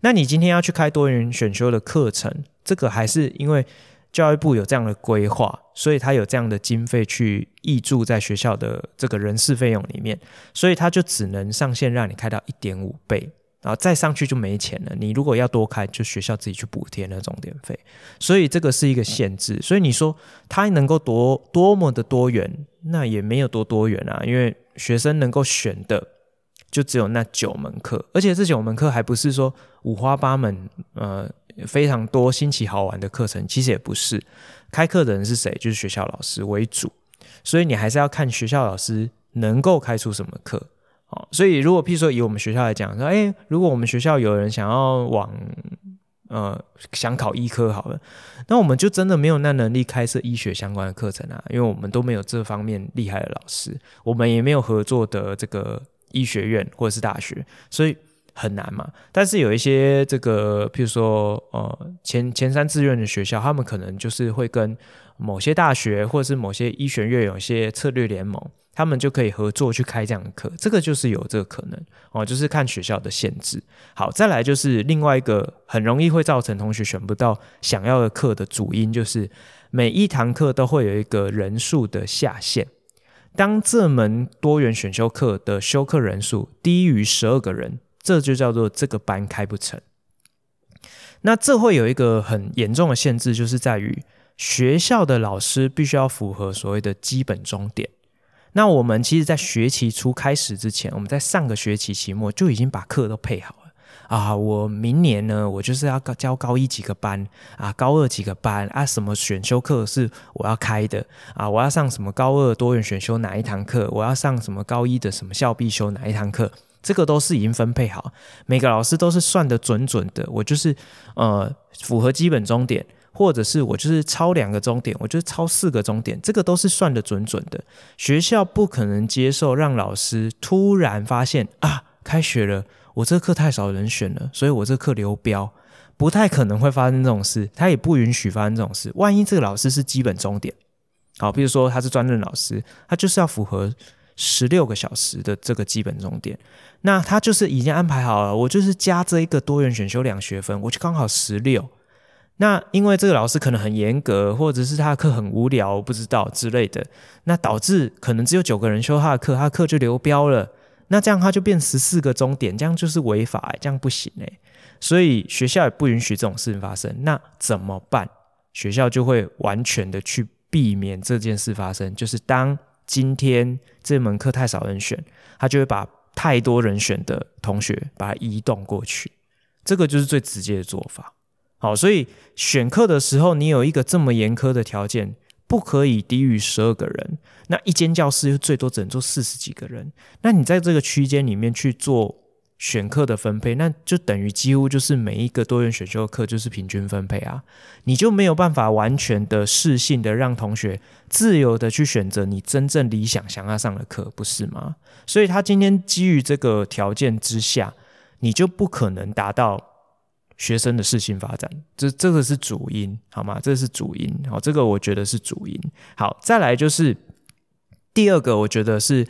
那你今天要去开多元选修的课程，这个还是因为教育部有这样的规划，所以他有这样的经费去挹注在学校的这个人事费用里面，所以他就只能上限让你开到 1.5 倍，然后再上去就没钱了，你如果要多开就学校自己去补贴那种点费，所以这个是一个限制。所以你说他能够多么的多元，那也没有多元啊，因为学生能够选的就只有那9门课，而且这9门课还不是说五花八门非常多新奇好玩的课程，其实也不是，开课的人是谁，就是学校老师为主，所以你还是要看学校老师能够开出什么课。所以如果譬如说以我们学校来讲说，如果我们学校有人想要往想考医科好了，那我们就真的没有那能力开设医学相关的课程啊，因为我们都没有这方面厉害的老师，我们也没有合作的这个医学院或者是大学，所以很难嘛。但是有一些这个譬如说前三志愿的学校，他们可能就是会跟某些大学或者是某些医学院有一些策略联盟，他们就可以合作去开这样的课，这个就是有这个可能就是看学校的限制。好，再来就是另外一个很容易会造成同学选不到想要的课的主因，就是每一堂课都会有一个人数的下限。当这门多元选修课的修课人数低于12个人，这就叫做这个班开不成。那这会有一个很严重的限制，就是在于学校的老师必须要符合所谓的基本终点。那我们其实在学期初开始之前，我们在上个学期期末就已经把课都配好了啊。我明年呢，我就是要教高一几个班啊，高二几个班啊，什么选修课是我要开的啊，我要上什么高二多元选修哪一堂课，我要上什么高一的什么校必修哪一堂课，这个都是已经分配好，每个老师都是算得准准的。我就是符合基本终点，或者是我就是超2个终点，我就是超4个终点，这个都是算得准准的。学校不可能接受让老师突然发现啊，开学了，我这课太少人选了，所以我这课流标，不太可能会发生这种事，他也不允许发生这种事。万一这个老师是基本终点，好，比如说他是专任老师，他就是要符合16个小时的这个基本终点，那他就是已经安排好了，我就是加这一个多元选修2学分，我就刚好16。那因为这个老师可能很严格，或者是他的课很无聊，不知道之类的，那导致可能只有9个人修他的课，他的课就流标了，那这样他就变14个终点，这样就是违法这样不行所以学校也不允许这种事情发生。那怎么办？学校就会完全的去避免这件事发生，就是当今天这门课太少人选，他就会把太多人选的同学把它移动过去，这个就是最直接的做法。好，所以选课的时候你有一个这么严苛的条件，不可以低于12个人，那一间教室最多只能坐40几个人，那你在这个区间里面去做选课的分配，那就等于几乎就是每一个多元选修课就是平均分配啊，你就没有办法完全的适性的让同学自由的去选择你真正理想想要上的课，不是吗？所以他今天基于这个条件之下，你就不可能达到学生的适性发展，这个是主因，好吗？这是主因，好，这个我觉得是主因。好，再来就是第二个，我觉得是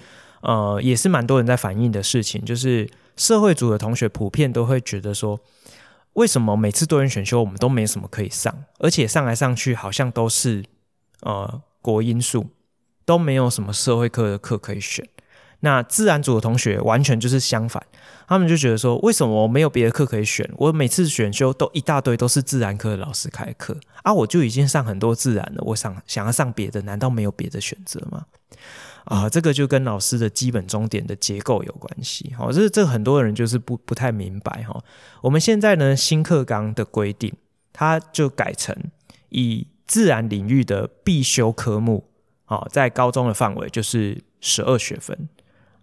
也是蛮多人在反映的事情，就是社会组的同学普遍都会觉得说，为什么每次多元选修我们都没什么可以上，而且上来上去好像都是国英数，都没有什么社会课的课可以选。那自然组的同学完全就是相反，他们就觉得说，为什么我没有别的课可以选，我每次选修都一大堆都是自然科的老师开课啊，我就已经上很多自然了，我想要上别的，难道没有别的选择吗？啊，这个就跟老师的基本终点的结构有关系这很多人就是不太明白我们现在呢，新课纲的规定它就改成以自然领域的必修科目在高中的范围就是12学分。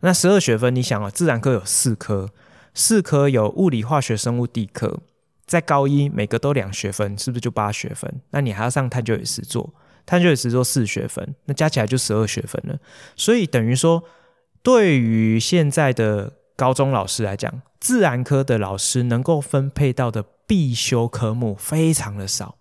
那12学分你想自然科有4科，4科有物理化学生物地科，在高一每个都2学分，是不是就8学分？那你还要上探究与实作，探究与实作4学分，那加起来就12学分了。所以等于说，对于现在的高中老师来讲，自然科的老师能够分配到的必修科目非常的少，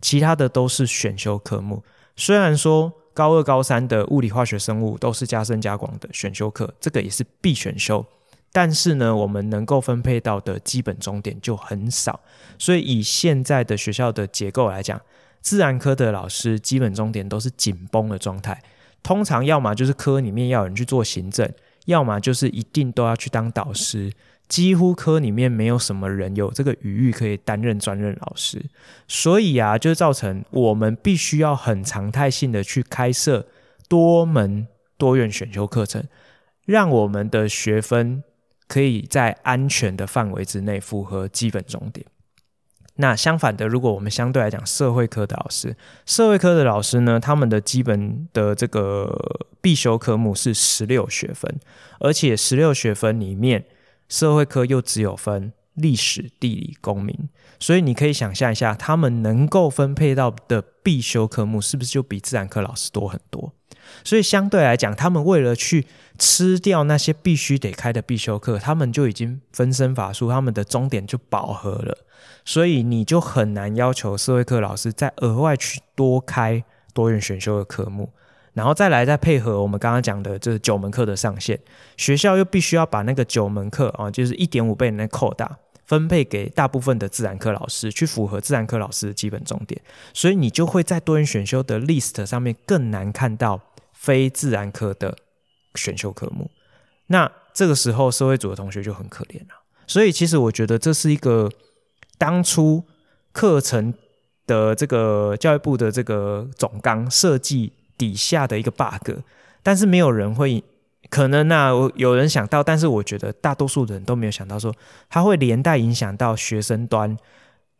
其他的都是选修科目。虽然说高二高三的物理化学生物都是加深加广的选修课，这个也是必选修，但是呢，我们能够分配到的基本终点就很少。所以以现在的学校的结构来讲，自然科的老师基本终点都是紧绷的状态，通常要么就是科里面要有人去做行政，要么就是一定都要去当导师，几乎科里面没有什么人有这个余裕可以担任专任老师。所以啊，就造成我们必须要很常态性的去开设多门多元选修课程，让我们的学分可以在安全的范围之内符合基本终点。那相反的，如果我们相对来讲社会科的老师，社会科的老师呢，他们的基本的这个必修科目是16学分，而且16学分里面社会科又只有分历史、地理、公民，所以你可以想象一下，他们能够分配到的必修科目是不是就比自然科老师多很多？所以相对来讲，他们为了去吃掉那些必须得开的必修课，他们就已经分身乏术，他们的终点就饱和了。所以你就很难要求社会科老师再额外去多开多元选修的科目，然后再来再配合我们刚刚讲的这9门课的上限，学校又必须要把那个9门课啊，就是 1.5 倍能扣大分配给大部分的自然科老师，去符合自然科老师的基本重点，所以你就会在多元选修的 list 上面更难看到非自然科的选修科目。那这个时候社会组的同学就很可怜了。所以其实我觉得这是一个当初课程的这个教育部的这个总纲设计底下的一个 bug， 但是没有人会可能啊，有人想到，但是我觉得大多数人都没有想到说它会连带影响到学生端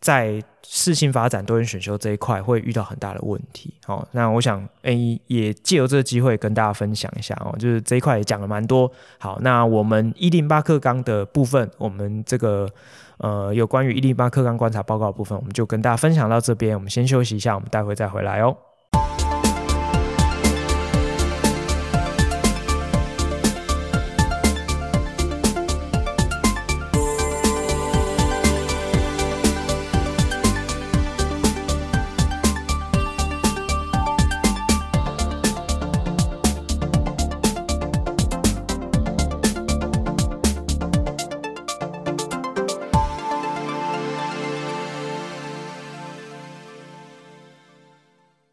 在适性发展多元选修这一块会遇到很大的问题。哦，那我想也借由这个机会跟大家分享一下哦，就是这一块也讲了蛮多。好，那我们108课纲的部分，我们这个有关于108课纲观察报告的部分，我们就跟大家分享到这边，我们先休息一下，我们待会再回来哦。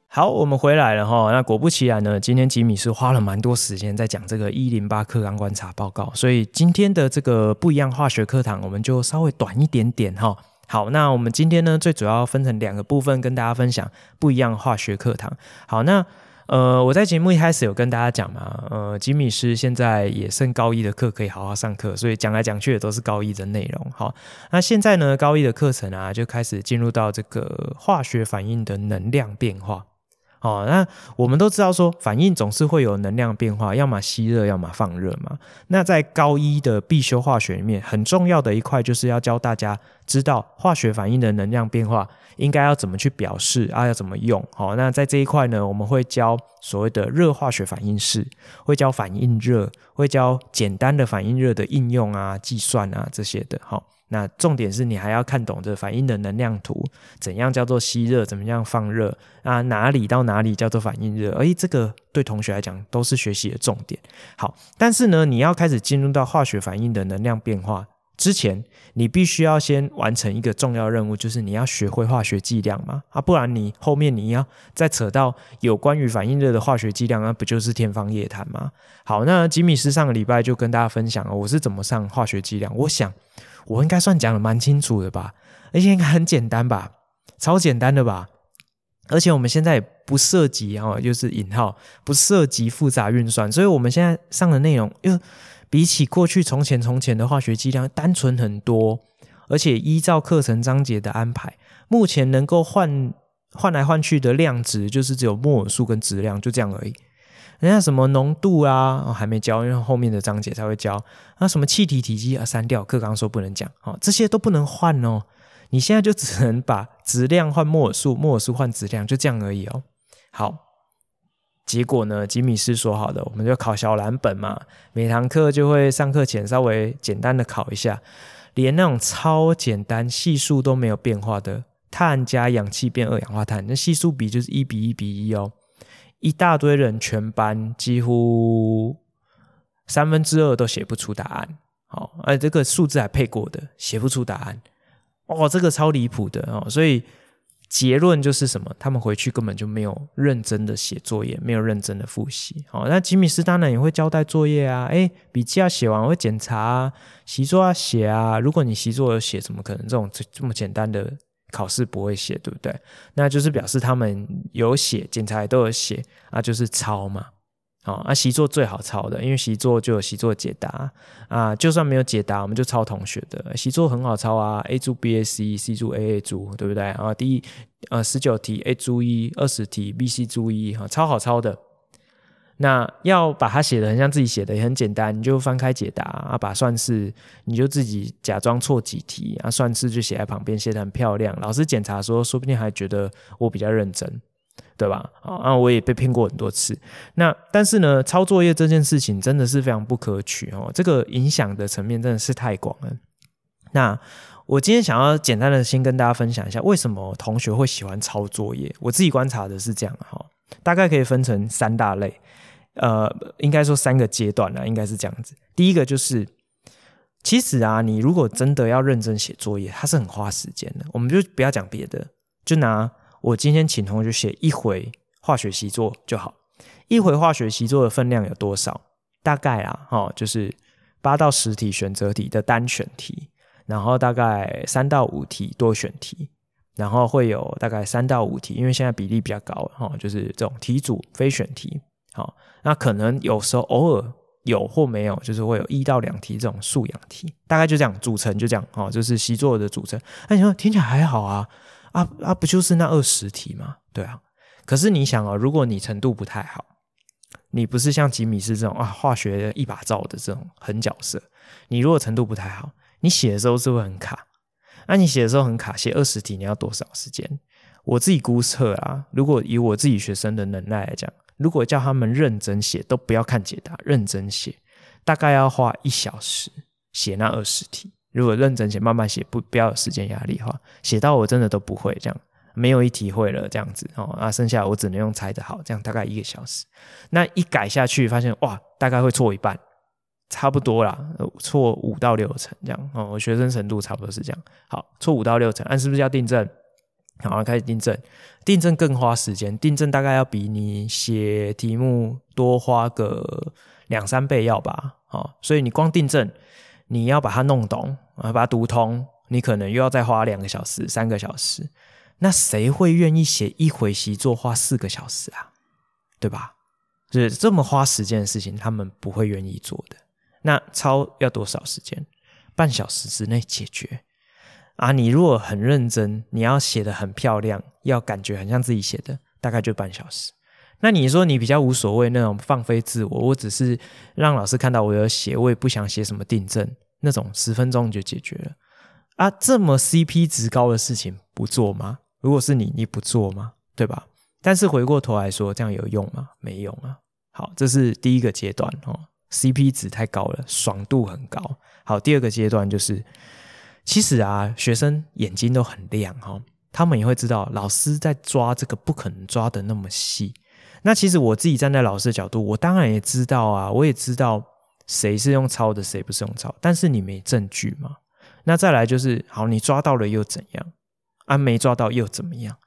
好，我们回来了齁。那果不其然呢，今天吉米是花了蛮多时间在讲这个108课纲观察报告，所以今天的这个不一样化学课堂我们就稍微短一点点齁。好，那我们今天呢最主要分成两个部分跟大家分享不一样化学课堂。好，那我在节目一开始有跟大家讲嘛，吉米师现在也剩高一的课可以好好上课，所以讲来讲去也都是高一的内容。好，那现在呢高一的课程啊就开始进入到这个化学反应的能量变化。哦，那我们都知道说反应总是会有能量变化，要么吸热要么放热嘛。那在高一的必修化学里面很重要的一块就是要教大家知道化学反应的能量变化应该要怎么去表示啊，要怎么用。好，那在这一块呢我们会教所谓的热化学反应式，会教反应热，会教简单的反应热的应用啊、计算啊这些的。好，那重点是你还要看懂这反应的能量图，怎样叫做吸热，怎么样放热啊，哪里到哪里叫做反应热，这个对同学来讲都是学习的重点。好，但是呢你要开始进入到化学反应的能量变化之前，你必须要先完成一个重要任务，就是你要学会化学剂量嘛，不然你后面你要再扯到有关于反应热的化学剂量，那不就是天方夜谭吗？好，那吉米斯上个礼拜就跟大家分享我是怎么上化学剂量，我想我应该算讲的蛮清楚的吧，而且应该很简单吧，超简单的吧，而且我们现在也不涉及就是引号不涉及复杂运算，所以我们现在上的内容又比起过去从前的化学剂量单纯很多，而且依照课程章节的安排，目前能够换来换去的量值就是只有摩尔数跟质量，就这样而已。人家什么浓度啊，还没教，因为后面的章节才会教。那什么气体体积啊，删掉，课纲说不能讲，这些都不能换哦。你现在就只能把质量换摩尔数，摩尔数换质量，就这样而已哦。好，结果呢，吉米斯说好的，我们就考小蓝本嘛，每堂课就会上课前稍微简单的考一下，连那种超简单系数都没有变化的碳加氧气变二氧化碳，那系数比就是1:1:1哦。一大堆人，全班几乎2/3都写不出答案。好，这个数字还配过的，写不出答案。这个超离谱的哦。所以结论就是什么？他们回去根本就没有认真的写作业，没有认真的复习。好，那吉米斯当然也会交代作业啊，笔记要写完，我会检查啊，习作要写啊。如果你习作有写，怎么可能这种这么简单的？考试不会写，对不对？那就是表示他们有写，检查也都有写啊，就是抄嘛。哦、啊，习作最好抄的，因为习作就有习作解答啊，就算没有解答我们就抄同学的，习作很好抄啊， A 组 BAC C 组 AA 组，对不对啊？第一19题 A 组1 20题 BC 组1、啊、超好抄的。那要把它写得很像自己写的也很简单，你就翻开解答啊，把算式你就自己假装错几题啊，算式就写在旁边，写得很漂亮，老师检查说说不定还觉得我比较认真，对吧？啊，我也被骗过很多次。那但是呢，抄作业这件事情真的是非常不可取哦，这个影响的层面真的是太广了。那我今天想要简单的先跟大家分享一下，为什么同学会喜欢抄作业？我自己观察的是这样哈、哦，大概可以分成三大类。应该说三个阶段啦，应该是这样子。第一个就是，其实啊，你如果真的要认真写作业，它是很花时间的。我们就不要讲别的，就拿我今天请同学写一回化学习作就好。一回化学习作的分量有多少？大概啊，哦，就是8到10题选择题的单选题，然后大概3到5题多选题。然后会有大概3到5题，因为现在比例比较高，哦，就是这种题组非选题。好，那可能有时候偶尔有或没有，就是会有1到2题这种素养题，大概就这样组成，就这样哦，就是习作的组成。那你说听起来还好啊，不就是那20题吗？对啊。可是你想哦，如果你程度不太好，你不是像吉米斯这种啊化学一把罩的这种狠角色，你如果程度不太好，你写的时候是会很卡。那你写的时候很卡，写20题你要多少时间？我自己估测啊，如果以我自己学生的能耐来讲，如果叫他们认真写，都不要看解答，认真写，大概要花1小时写那20题。如果认真写，慢慢写，不要有时间压力的话，写到我真的都不会这样，没有一题会了这样子哦。啊，剩下我只能用猜的好，这样大概1个小时。那一改下去，发现哇，大概会错一半，差不多啦，错5到6成这样哦。我学生程度差不多是这样，好，错5到6成，按是不是要订正？好，开始订正，订正更花时间，订正大概要比你写题目多花个2-3倍要吧，哦，所以你光订正，你要把它弄懂，把它读通，你可能又要再花2个小时、3个小时，那谁会愿意写一回习作花4个小时啊？对吧？就是这么花时间的事情，他们不会愿意做的。那抄要多少时间？半小时之内解决。啊，你如果很认真，你要写得很漂亮，要感觉很像自己写的，大概就半小时。那你说你比较无所谓那种放飞自我，我只是让老师看到我有写，我也不想写什么订正，那种10分钟就解决了啊，这么 CP 值高的事情不做吗？如果是你，你不做吗？对吧？但是回过头来说，这样有用吗？没用啊。好，这是第一个阶段哦， CP 值太高了，爽度很高。好，第二个阶段就是其实啊，学生眼睛都很亮哦，他们也会知道老师在抓这个不可能抓的那么细。那其实我自己站在老师的角度，我当然也知道啊，我也知道谁是用抄的，谁不是用抄，但是你没证据嘛。那再来就是，好，你抓到了又怎样？啊，没抓到又怎么样？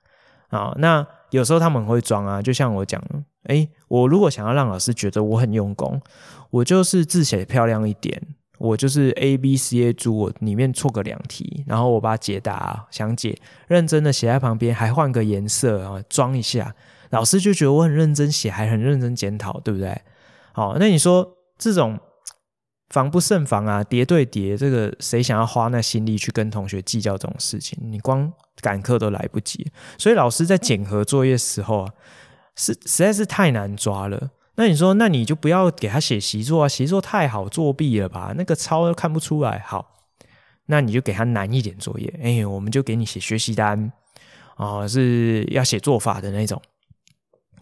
啊，那有时候他们会装啊，就像我讲，诶，我如果想要让老师觉得我很用功，我就是字写漂亮一点。我就是 ABCA 组，我里面错个2题，然后我把解答详解认真的写在旁边，还换个颜色啊，装一下，老师就觉得我很认真写，还很认真检讨，对不对？好，那你说这种防不胜防啊，叠对叠，这个谁想要花那心力去跟同学计较这种事情？你光赶课都来不及，所以老师在检核作业时候啊，实在是太难抓了。那你说，那你就不要给他写习作啊，习作太好作弊了吧，那个抄都看不出来。好，那你就给他难一点作业，诶，我们就给你写学习单哦，是要写做法的那种。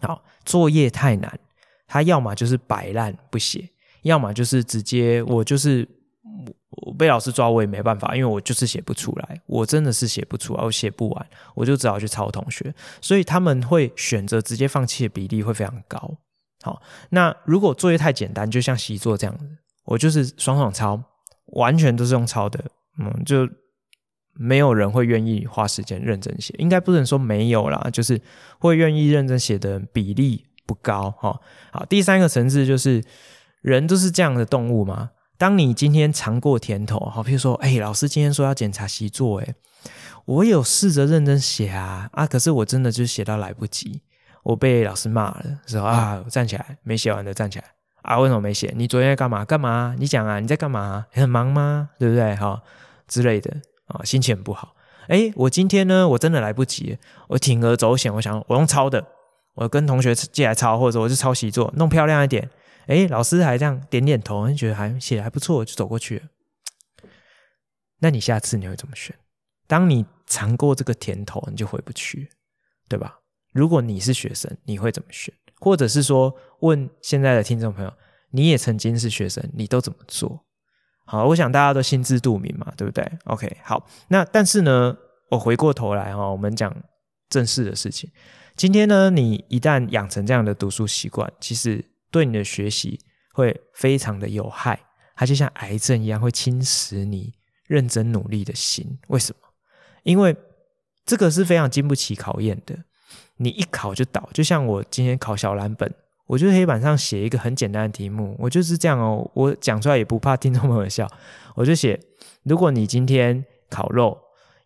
好，作业太难，他要么就是摆烂不写，要么就是直接我就是我被老师抓我也没办法，因为我就是写不出来，我真的是写不出来，我写不完，我就只好去抄同学。所以他们会选择直接放弃的比例会非常高。好，那如果作业太简单，就像习作这样子，我就是爽抄，完全都是用抄的，就没有人会愿意花时间认真写，应该不能说没有啦，就是会愿意认真写的比例不高。哦，好，第三个层次就是人都是这样的动物嘛，当你今天尝过甜头，好，譬如说，欸，老师今天说要检查习作，我有试着认真写啊，可是我真的就写到来不及。我被老师骂了，说啊，我站起来没写完的站起来啊，为什么没写？你昨天在干嘛？干嘛？你讲啊，你在干嘛？你很忙吗？对不对？哈之类的啊，心情不好。哎，我今天呢，我真的来不及了，我铤而走险，我想我用抄的，我跟同学借来抄，或者我就抄习作，弄漂亮一点。哎，老师还这样点点头，觉得还写得还不错，就走过去了。那你下次你会怎么选？当你尝过这个甜头，你就回不去，对吧？如果你是学生，你会怎么选？或者是说，问现在的听众朋友，你也曾经是学生，你都怎么做？好，我想大家都心知肚明嘛，对不对 ？OK， 好，那但是呢，我回过头来我们讲正式的事情。今天呢，你一旦养成这样的读书习惯，其实对你的学习会非常的有害，它就像癌症一样，会侵蚀你认真努力的心。为什么？因为这个是非常经不起考验的。你一考就倒，就像我今天考小蓝本，我就黑板上写一个很简单的题目，我就是这样哦，我讲出来也不怕听众朋友笑，我就写，如果你今天烤肉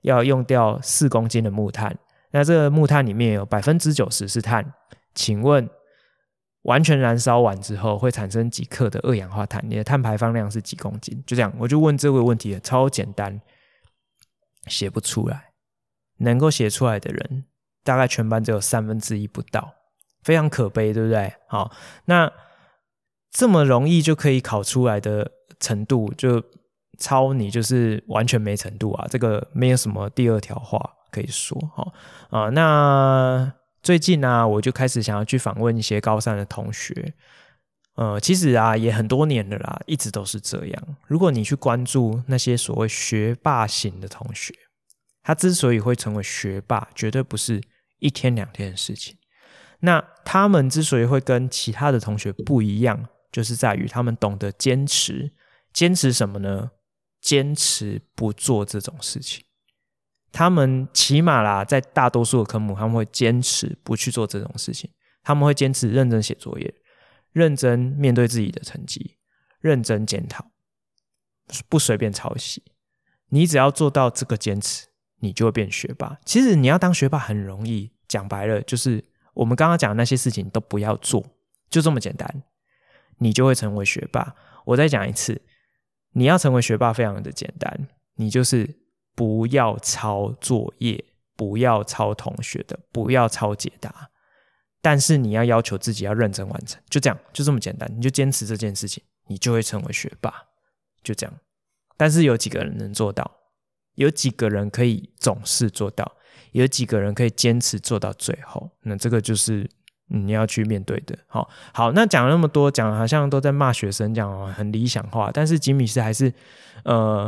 要用掉4公斤的木炭，那这个木炭里面有 90% 是碳，请问完全燃烧完之后会产生几克的二氧化碳，你的碳排放量是几公斤？就这样，我就问这个问题，超简单，写不出来，能够写出来的人大概全班只有1/3不到，非常可悲，对不对？好，那这么容易就可以考出来的程度，就抄你就是完全没程度啊，这个没有什么第二条话可以说。好啊，那最近啊，我就开始想要去访问一些高三的同学。其实啊，也很多年了啦，一直都是这样。如果你去关注那些所谓学霸型的同学，他之所以会成为学霸，绝对不是一天两天的事情。那他们之所以会跟其他的同学不一样，就是在于他们懂得坚持。坚持什么呢？坚持不做这种事情。他们起码啦，在大多数的科目，他们会坚持不去做这种事情。他们会坚持认真写作业，认真面对自己的成绩，认真检讨，不随便抄袭。你只要做到这个坚持，你就会变学霸。其实你要当学霸很容易，讲白了就是我们刚刚讲的那些事情都不要做，就这么简单，你就会成为学霸。我再讲一次，你要成为学霸非常的简单，你就是不要抄作业，不要抄同学的，不要抄解答，但是你要要求自己要认真完成，就这样，就这么简单，你就坚持这件事情，你就会成为学霸，就这样。但是有几个人能做到？有几个人可以总是做到？有几个人可以坚持做到最后？那这个就是你要去面对的。好，那讲了那么多，讲好像都在骂学生，讲很理想化，但是吉米斯还是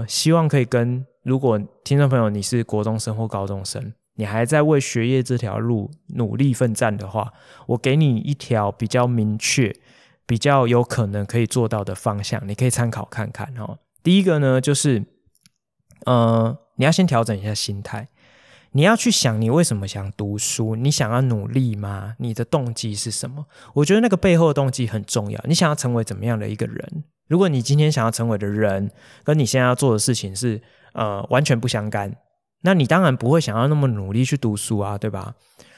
希望可以跟，如果听众朋友你是国中生或高中生，你还在为学业这条路努力奋战的话，我给你一条比较明确、比较有可能可以做到的方向，你可以参考看看。第一个呢，就是你要先调整一下心态，你要去想你为什么想读书，你想要努力吗？你的动机是什么？我觉得那个背后的动机很重要，你想要成为怎么样的一个人？如果你今天想要成为的人跟你现在要做的事情是完全不相干，那你当然不会想要那么努力去读书啊，对吧？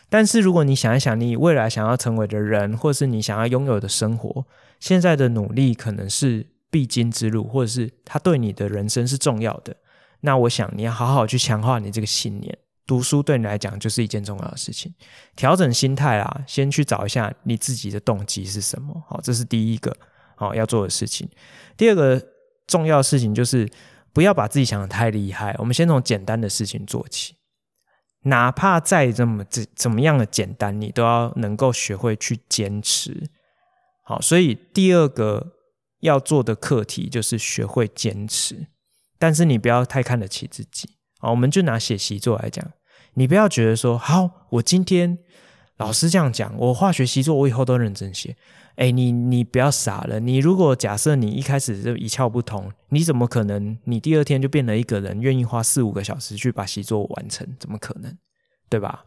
但是如果你想一想你未来想要成为的人，或是你想要拥有的生活，现在的努力可能是必经之路，或者是它对你的人生是重要的，那我想你要好好去强化你这个信念，读书对你来讲就是一件重要的事情。调整心态啦，先去找一下你自己的动机是什么。好，这是第一个要做的事情。第二个重要的事情就是不要把自己想得太厉害，我们先从简单的事情做起，哪怕再怎么样的简单，你都要能够学会去坚持。好，所以第二个要做的课题就是学会坚持，但是你不要太看得起自己。好，我们就拿写习作来讲，你不要觉得说，好，我今天老师这样讲，我化学习作我以后都认真写。哎，你不要傻了，你如果假设你一开始就一窍不通，你怎么可能你第二天就变了一个人愿意花4-5个小时去把习作完成？怎么可能，对吧？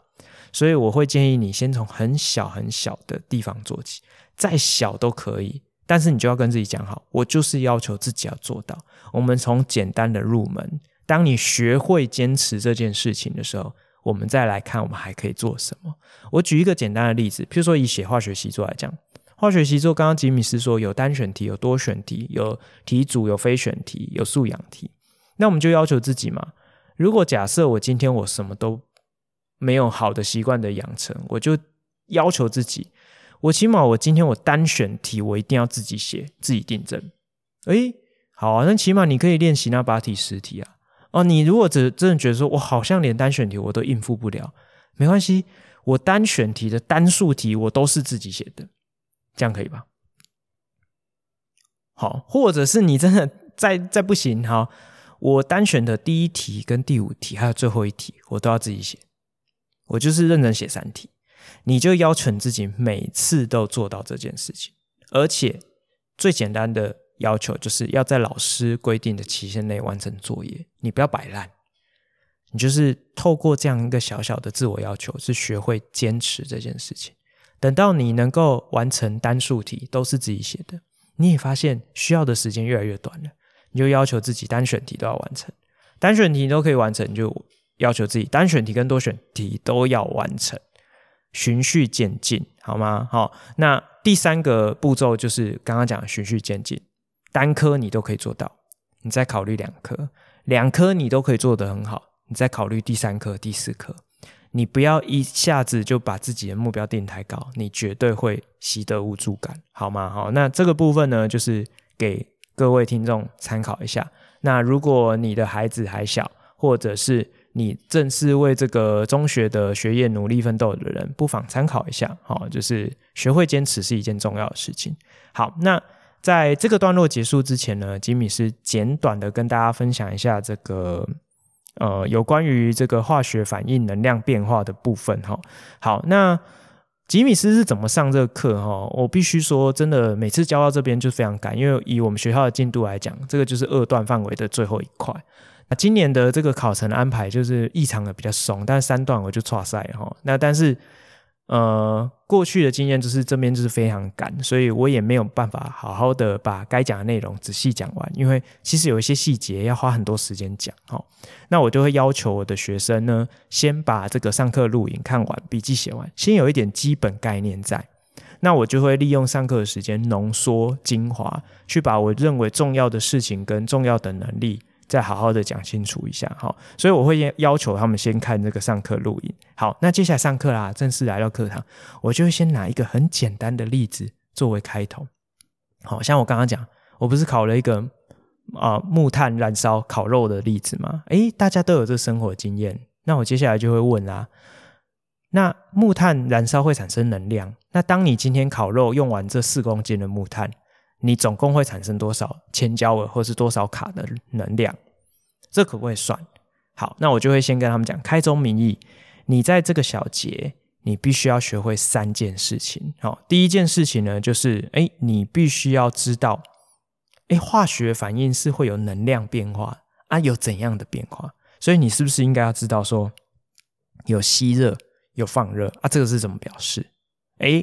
所以我会建议你先从很小很小的地方做起，再小都可以，但是你就要跟自己讲好，我就是要求自己要做到。我们从简单的入门，当你学会坚持这件事情的时候，我们再来看我们还可以做什么。我举一个简单的例子，譬如说以写化学习作来讲，化学习作刚刚吉米斯说有单选题，有多选题，有题组，有非选题，有素养题。那我们就要求自己嘛，如果假设我今天我什么都没有好的习惯的养成，我就要求自己，我起码我今天我单选题我一定要自己写，自己订正。诶，好啊，那起码你可以练习那8题10题啊。哦，你如果只真的觉得说我好像连单选题我都应付不了，没关系，我单选题的单数题我都是自己写的，这样可以吧？好，或者是你真的再不行，好，我单选的第一题跟第五题还有最后一题我都要自己写，我就是认真写3题。你就要求自己每次都做到这件事情，而且最简单的要求就是要在老师规定的期限内完成作业，你不要摆烂，你就是透过这样一个小小的自我要求是学会坚持这件事情。等到你能够完成单数题都是自己写的，你也发现需要的时间越来越短了，你就要求自己单选题都要完成，单选题都可以完成，你就要求自己单选题跟多选题都要完成，循序渐进，好吗？好，那第3个步骤就是刚刚讲的循序渐进，单科你都可以做到，你再考虑2科，2科你都可以做得很好，你再考虑第3科、第4科，你不要一下子就把自己的目标定太高，你绝对会习得无助感，好吗？好，那这个部分呢，就是给各位听众参考一下。那如果你的孩子还小，或者是你正是为这个中学的学业努力奋斗的人，不妨参考一下，就是学会坚持是一件重要的事情。好，那在这个段落结束之前呢，吉米是简短的跟大家分享一下这个有关于这个化学反应能量变化的部分。好，那吉米斯是怎么上这个课？我必须说真的每次教到这边就非常赶，因为以我们学校的进度来讲，这个就是2段范围的最后一块。那今年的这个考程安排就是异常的比较松，但3段我就挫赛了。那但是过去的经验就是这边就是非常赶，所以我也没有办法好好的把该讲的内容仔细讲完，因为其实有一些细节要花很多时间讲。那我就会要求我的学生呢，先把这个上课录影看完，笔记写完，先有一点基本概念在，那我就会利用上课的时间浓缩精华，去把我认为重要的事情跟重要的能力再好好的讲清楚一下。所以我会要求他们先看这个上课录影。好，那接下来上课啦，正式来到课堂，我就会先拿一个很简单的例子作为开头。好，像我刚刚讲，我不是考了一个木炭燃烧烤肉的例子吗？诶，大家都有这生活经验，那我接下来就会问啦，那木炭燃烧会产生能量，那当你今天烤肉用完这4公斤的木炭，你总共会产生多少千焦耳或是多少卡的能量，这可不可以算？好，那我就会先跟他们讲，开宗明义，你在这个小节你必须要学会3件事情。好，第一件事情呢，就是你必须要知道化学反应是会有能量变化啊，有怎样的变化，所以你是不是应该要知道说有吸热有放热啊，这个是怎么表示，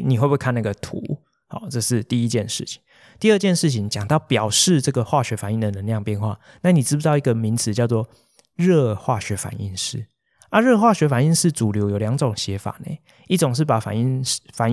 你会不会看那个图。好，这是第一件事情。第二件事情，讲到表示这个化学反应的能量变化，那你知不知道一个名词叫做热化学反应式啊？热化学反应式主流有2种写法呢，一种是把反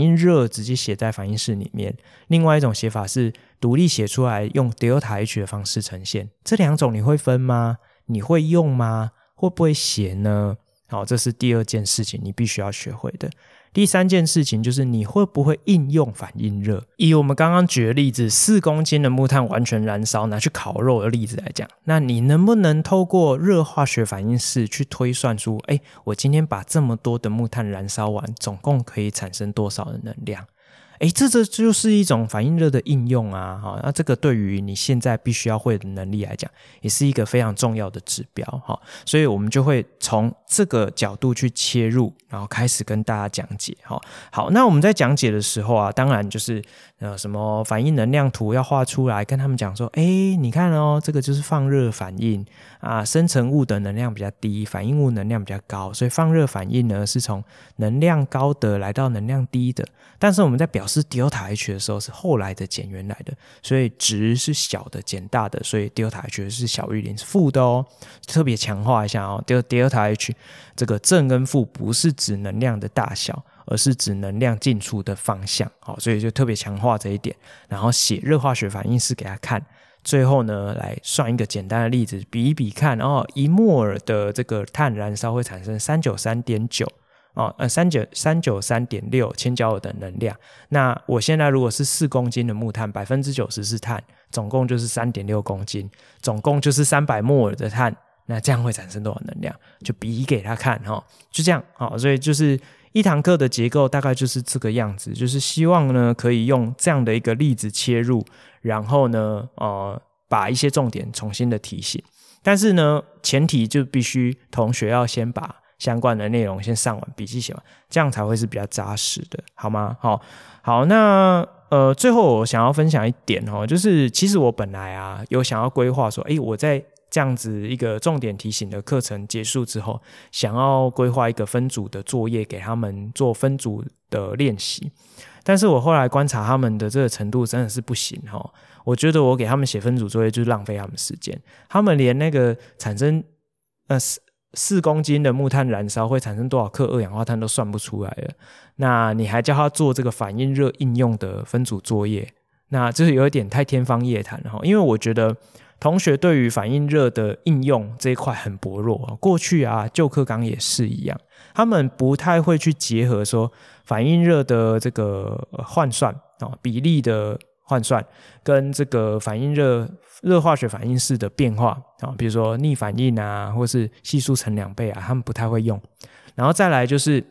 应热直接写在反应式里面，另外一种写法是独立写出来用 delta H 的方式呈现。这2种你会分吗？你会用吗？会不会写呢？好，这是第二件事情你必须要学会的。第3件事情就是你会不会应用反应热。以我们刚刚举的例子，4公斤的木炭完全燃烧拿去烤肉的例子来讲，那你能不能透过热化学反应式去推算出我今天把这么多的木炭燃烧完，总共可以产生多少的能量。这就是一种反应热的应用啊。好，那这个对于你现在必须要会的能力来讲，也是一个非常重要的指标。好，所以我们就会从这个角度去切入，然后开始跟大家讲解。好，那我们在讲解的时候啊，当然就是什么反应能量图要画出来，跟他们讲说你看这个就是放热反应啊，生成物的能量比较低，反应物能量比较高，所以放热反应呢是从能量高的来到能量低的。但是我们在表表示 delta H 的时候是后来的减原来的，所以值是小的减大的，所以 delta H 是小于零，是负的哦。特别强化一下哦 ，delta H 这个正跟负不是指能量的大小，而是指能量进出的方向。好，所以就特别强化这一点，然后写热化学反应式给他看。最后呢，来算一个简单的例子，比一比看哦，一摩尔的这个碳燃烧会产生 393.9。哦，393.6 千焦耳的能量。那我现在如果是4公斤的木炭 ,90% 是碳，总共就是 3.6 公斤，总共就是300摩尔的碳，那这样会产生多少能量，就比给他看齁、哦、就这样齁、哦、所以就是一堂课的结构大概就是这个样子，就是希望呢可以用这样的一个例子切入，然后呢把一些重点重新的提醒。但是呢前提就必须同学要先把相关的内容先上完，笔记写完，这样才会是比较扎实的，好吗？好，好，那最后我想要分享一点哦，就是其实我本来啊有想要规划说，诶，我在这样子一个重点提醒的课程结束之后，想要规划一个分组的作业给他们做分组的练习，但是我后来观察他们的这个程度真的是不行哦，我觉得我给他们写分组作业就是浪费他们时间，他们连那个产生4公斤的木炭燃烧会产生多少克二氧化碳都算不出来了，那你还叫他做这个反应热应用的分组作业，那就是有一点太天方夜谭了。因为我觉得同学对于反应热的应用这一块很薄弱，过去啊旧课纲也是一样，他们不太会去结合说反应热的这个换算比例的换算跟这个反应热化学反应式的变化啊，比如说逆反应啊，或是系数乘两倍啊，他们不太会用。然后再来就是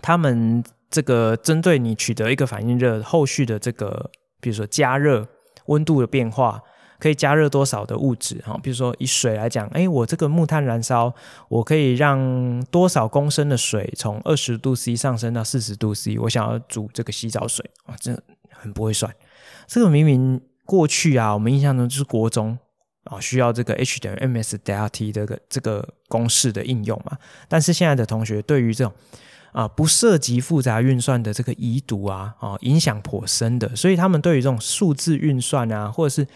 他们这个针对你取得一个反应热后续的这个，比如说加热温度的变化，可以加热多少的物质啊？比如说以水来讲，诶，我这个木炭燃烧，我可以让多少公升的水从20度 C 上升到40度 C？ 我想要煮这个洗澡水啊，这很不会算。这个明明过去啊，我们印象中就是国中啊、哦、需要这个 H 等于 MS 等于 T 这个公式的应用嘛，但是现在的同学对于这种不涉及复杂运算的这个遗毒啊影响颇深的，所以他们对于这种数字运算啊，或者是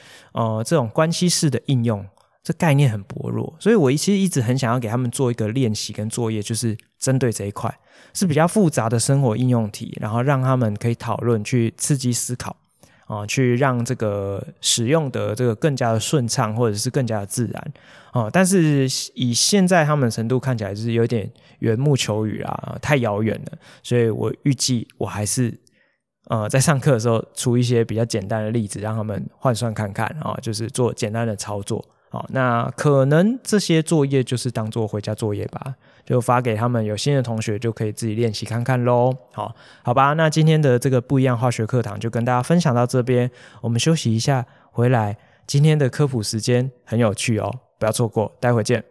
这种关系式的应用，这概念很薄弱，所以我其实一直很想要给他们做一个练习跟作业，就是针对这一块是比较复杂的生活应用题，然后让他们可以讨论，去刺激思考去让这个使用的这个更加的顺畅，或者是更加的自然但是以现在他们的程度看起来就是有点缘木求鱼啊太遥远了，所以我预计我还是在上课的时候出一些比较简单的例子让他们换算看看就是做简单的操作那可能这些作业就是当做回家作业吧，就发给他们，有新的同学就可以自己练习看看咯。好吧，那今天的这个不一样化学课堂就跟大家分享到这边，我们休息一下回来，今天的科普时间很有趣哦，不要错过，待会见。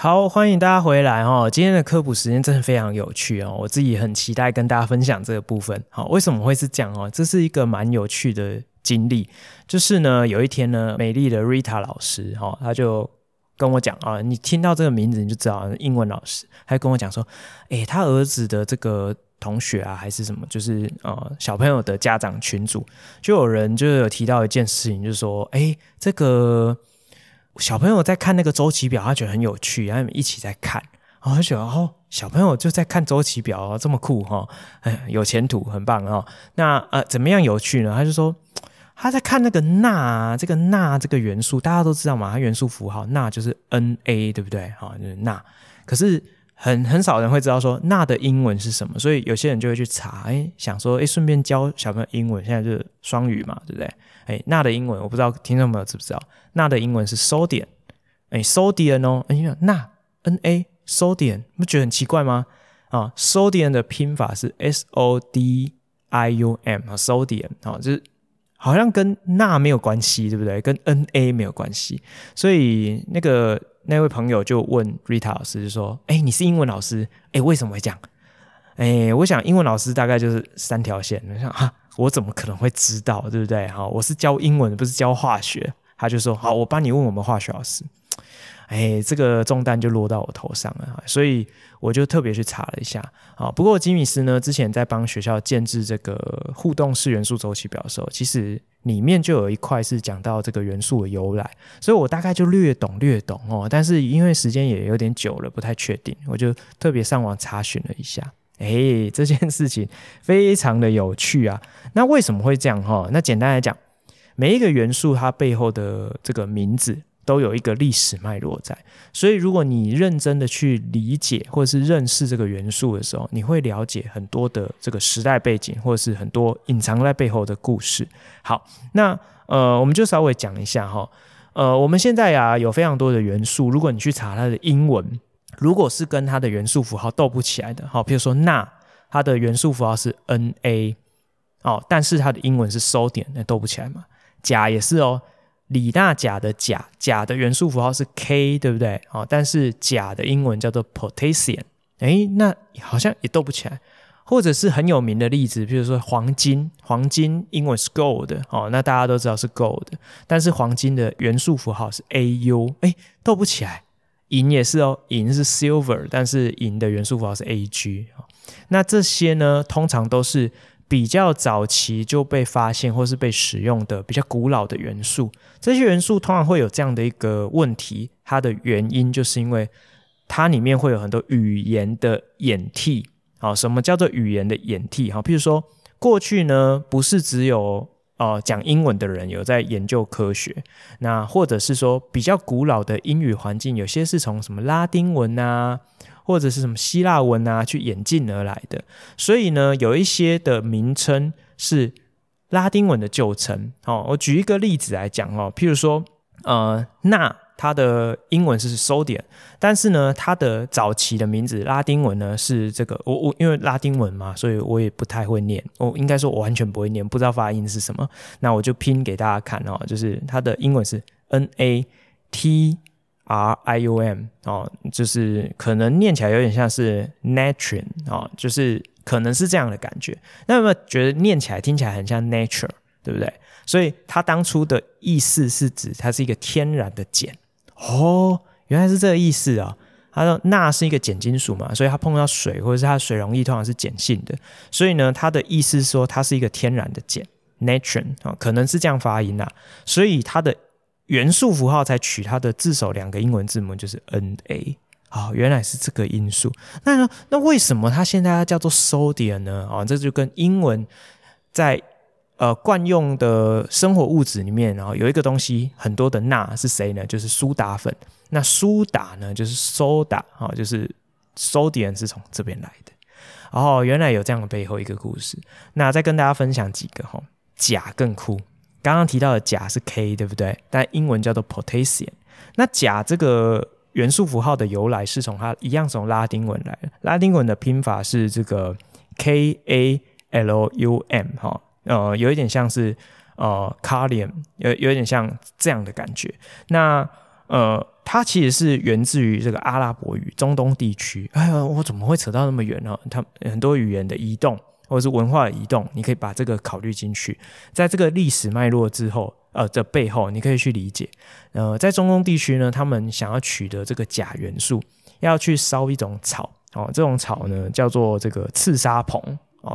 好，欢迎大家回来哦！今天的科普时间真的非常有趣哦，我自己很期待跟大家分享这个部分。好，为什么会是这样哦？这是一个蛮有趣的经历，就是呢，有一天呢，美丽的 Rita 老师哦，她就跟我讲啊，你听到这个名字你就知道英文老师，她跟我讲说，诶，她儿子的这个同学啊，还是什么，就是小朋友的家长群组，就有人就有提到一件事情，就是说，诶，这个小朋友在看那个周期表，他觉得很有趣，他们一起在看，然后就觉得小朋友就在看周期表这么酷有前途，很棒那怎么样有趣呢？他就说他在看那个钠，这个钠这个元素大家都知道嘛，它元素符号钠就是 Na 对不对就是钠，可是很少人会知道说钠的英文是什么，所以有些人就会去查，想说顺便教小朋友英文，现在就是双语嘛对不对？钠的英文我不知道听众朋友知不知道，钠的英文是 Sodium Sodium 哦，钠 Na Sodium 不觉得很奇怪吗？Sodium 的拼法是 SODIUM IUM 和 Sodium 就是好像跟钠没有关系，对不对？跟 NA 没有关系。所以那位朋友就问 Rita 老师，就说：“哎，你是英文老师，哎，为什么会这样？”哎，我想英文老师大概就是三条线。我想啊，我怎么可能会知道，对不对？好，我是教英文，不是教化学。他就说：“好，我帮你问我们化学老师。”哎，这个重担就落到我头上了，所以我就特别去查了一下。好，不过吉米斯呢，之前在帮学校建制这个互动式元素周期表的时候，其实里面就有一块是讲到这个元素的由来，所以我大概就略懂哦。但是因为时间也有点久了，不太确定，我就特别上网查询了一下。哎，这件事情非常的有趣啊。那为什么会这样哦？那简单来讲，每一个元素它背后的这个名字都有一个历史脉络在，所以如果你认真的去理解或者是认识这个元素的时候，你会了解很多的这个时代背景，或者是很多隐藏在背后的故事。好，那我们就稍微讲一下哈，我们现在啊有非常多的元素，如果你去查它的英文，如果是跟它的元素符号斗不起来的，好，比如说钠，它的元素符号是 Na， 哦，但是它的英文是 Sodium， 那斗不起来嘛。钾也是哦。李大钾的钾，钾的元素符号是 K， 对不对？哦，但是钾的英文叫做 Potassium， 诶，那好像也斗不起来。或者是很有名的例子，比如说黄金，黄金英文是 Gold， 哦，那大家都知道是 Gold， 但是黄金的元素符号是 AU， 诶，斗不起来。银也是哦，银是 Silver， 但是银的元素符号是 AG，哦，那这些呢，通常都是比较早期就被发现或是被使用的比较古老的元素。这些元素通常会有这样的一个问题，它的原因就是因为它里面会有很多语言的演替。好，什么叫做语言的演替？好，譬如说过去呢，不是只有讲英文的人有在研究科学，那或者是说比较古老的英语环境，有些是从什么拉丁文啊或者是什么希腊文啊去演进而来的，所以呢有一些的名称是拉丁文的旧称。我举一个例子来讲譬如说钠它的英文是 sodium， 但是呢它的早期的名字拉丁文呢是这个我因为拉丁文嘛，所以我也不太会念，我应该说我完全不会念，不知道发音是什么，那我就拼给大家看就是它的英文是 NATRIUM， 就是可能念起来有点像是 natrium， 就是可能是这样的感觉。那有没有觉得念起来听起来很像 nature， 对不对？所以它当初的意思是指它是一个天然的碱。哦，原来是这个意思啊。它说钠是一个碱金属嘛，所以它碰到水或者是它水溶液通常是碱性的，所以呢它的意思是说它是一个天然的碱 natrium， 可能是这样发音啊，所以它的元素符号才取它的字首两个英文字母，就是 NA。 好，原来是这个因素。那为什么它现在叫做 Sodium 呢？这就跟英文在惯用的生活物质里面，然后有一个东西很多的钠是谁呢？就是苏打粉。那苏打呢就是 Soda， 就是 Sodium 是从这边来的。原来有这样的背后一个故事。那再跟大家分享几个钾更酷。刚刚提到的钾是 K， 对不对？但英文叫做 Potassium。 那钾这个元素符号的由来是从它一样从拉丁文来的，拉丁文的拼法是这个 KALUM， 有一点像是Kalium， 有一点像这样的感觉。那它其实是源自于这个阿拉伯语，中东地区。哎呀，我怎么会扯到那么远呢？它很多语言的移动或者是文化的移动，你可以把这个考虑进去，在这个历史脉络之后的背后，你可以去理解。在中东地区呢，他们想要取得这个钾元素，要去烧一种草，这种草呢叫做这个刺沙蓬，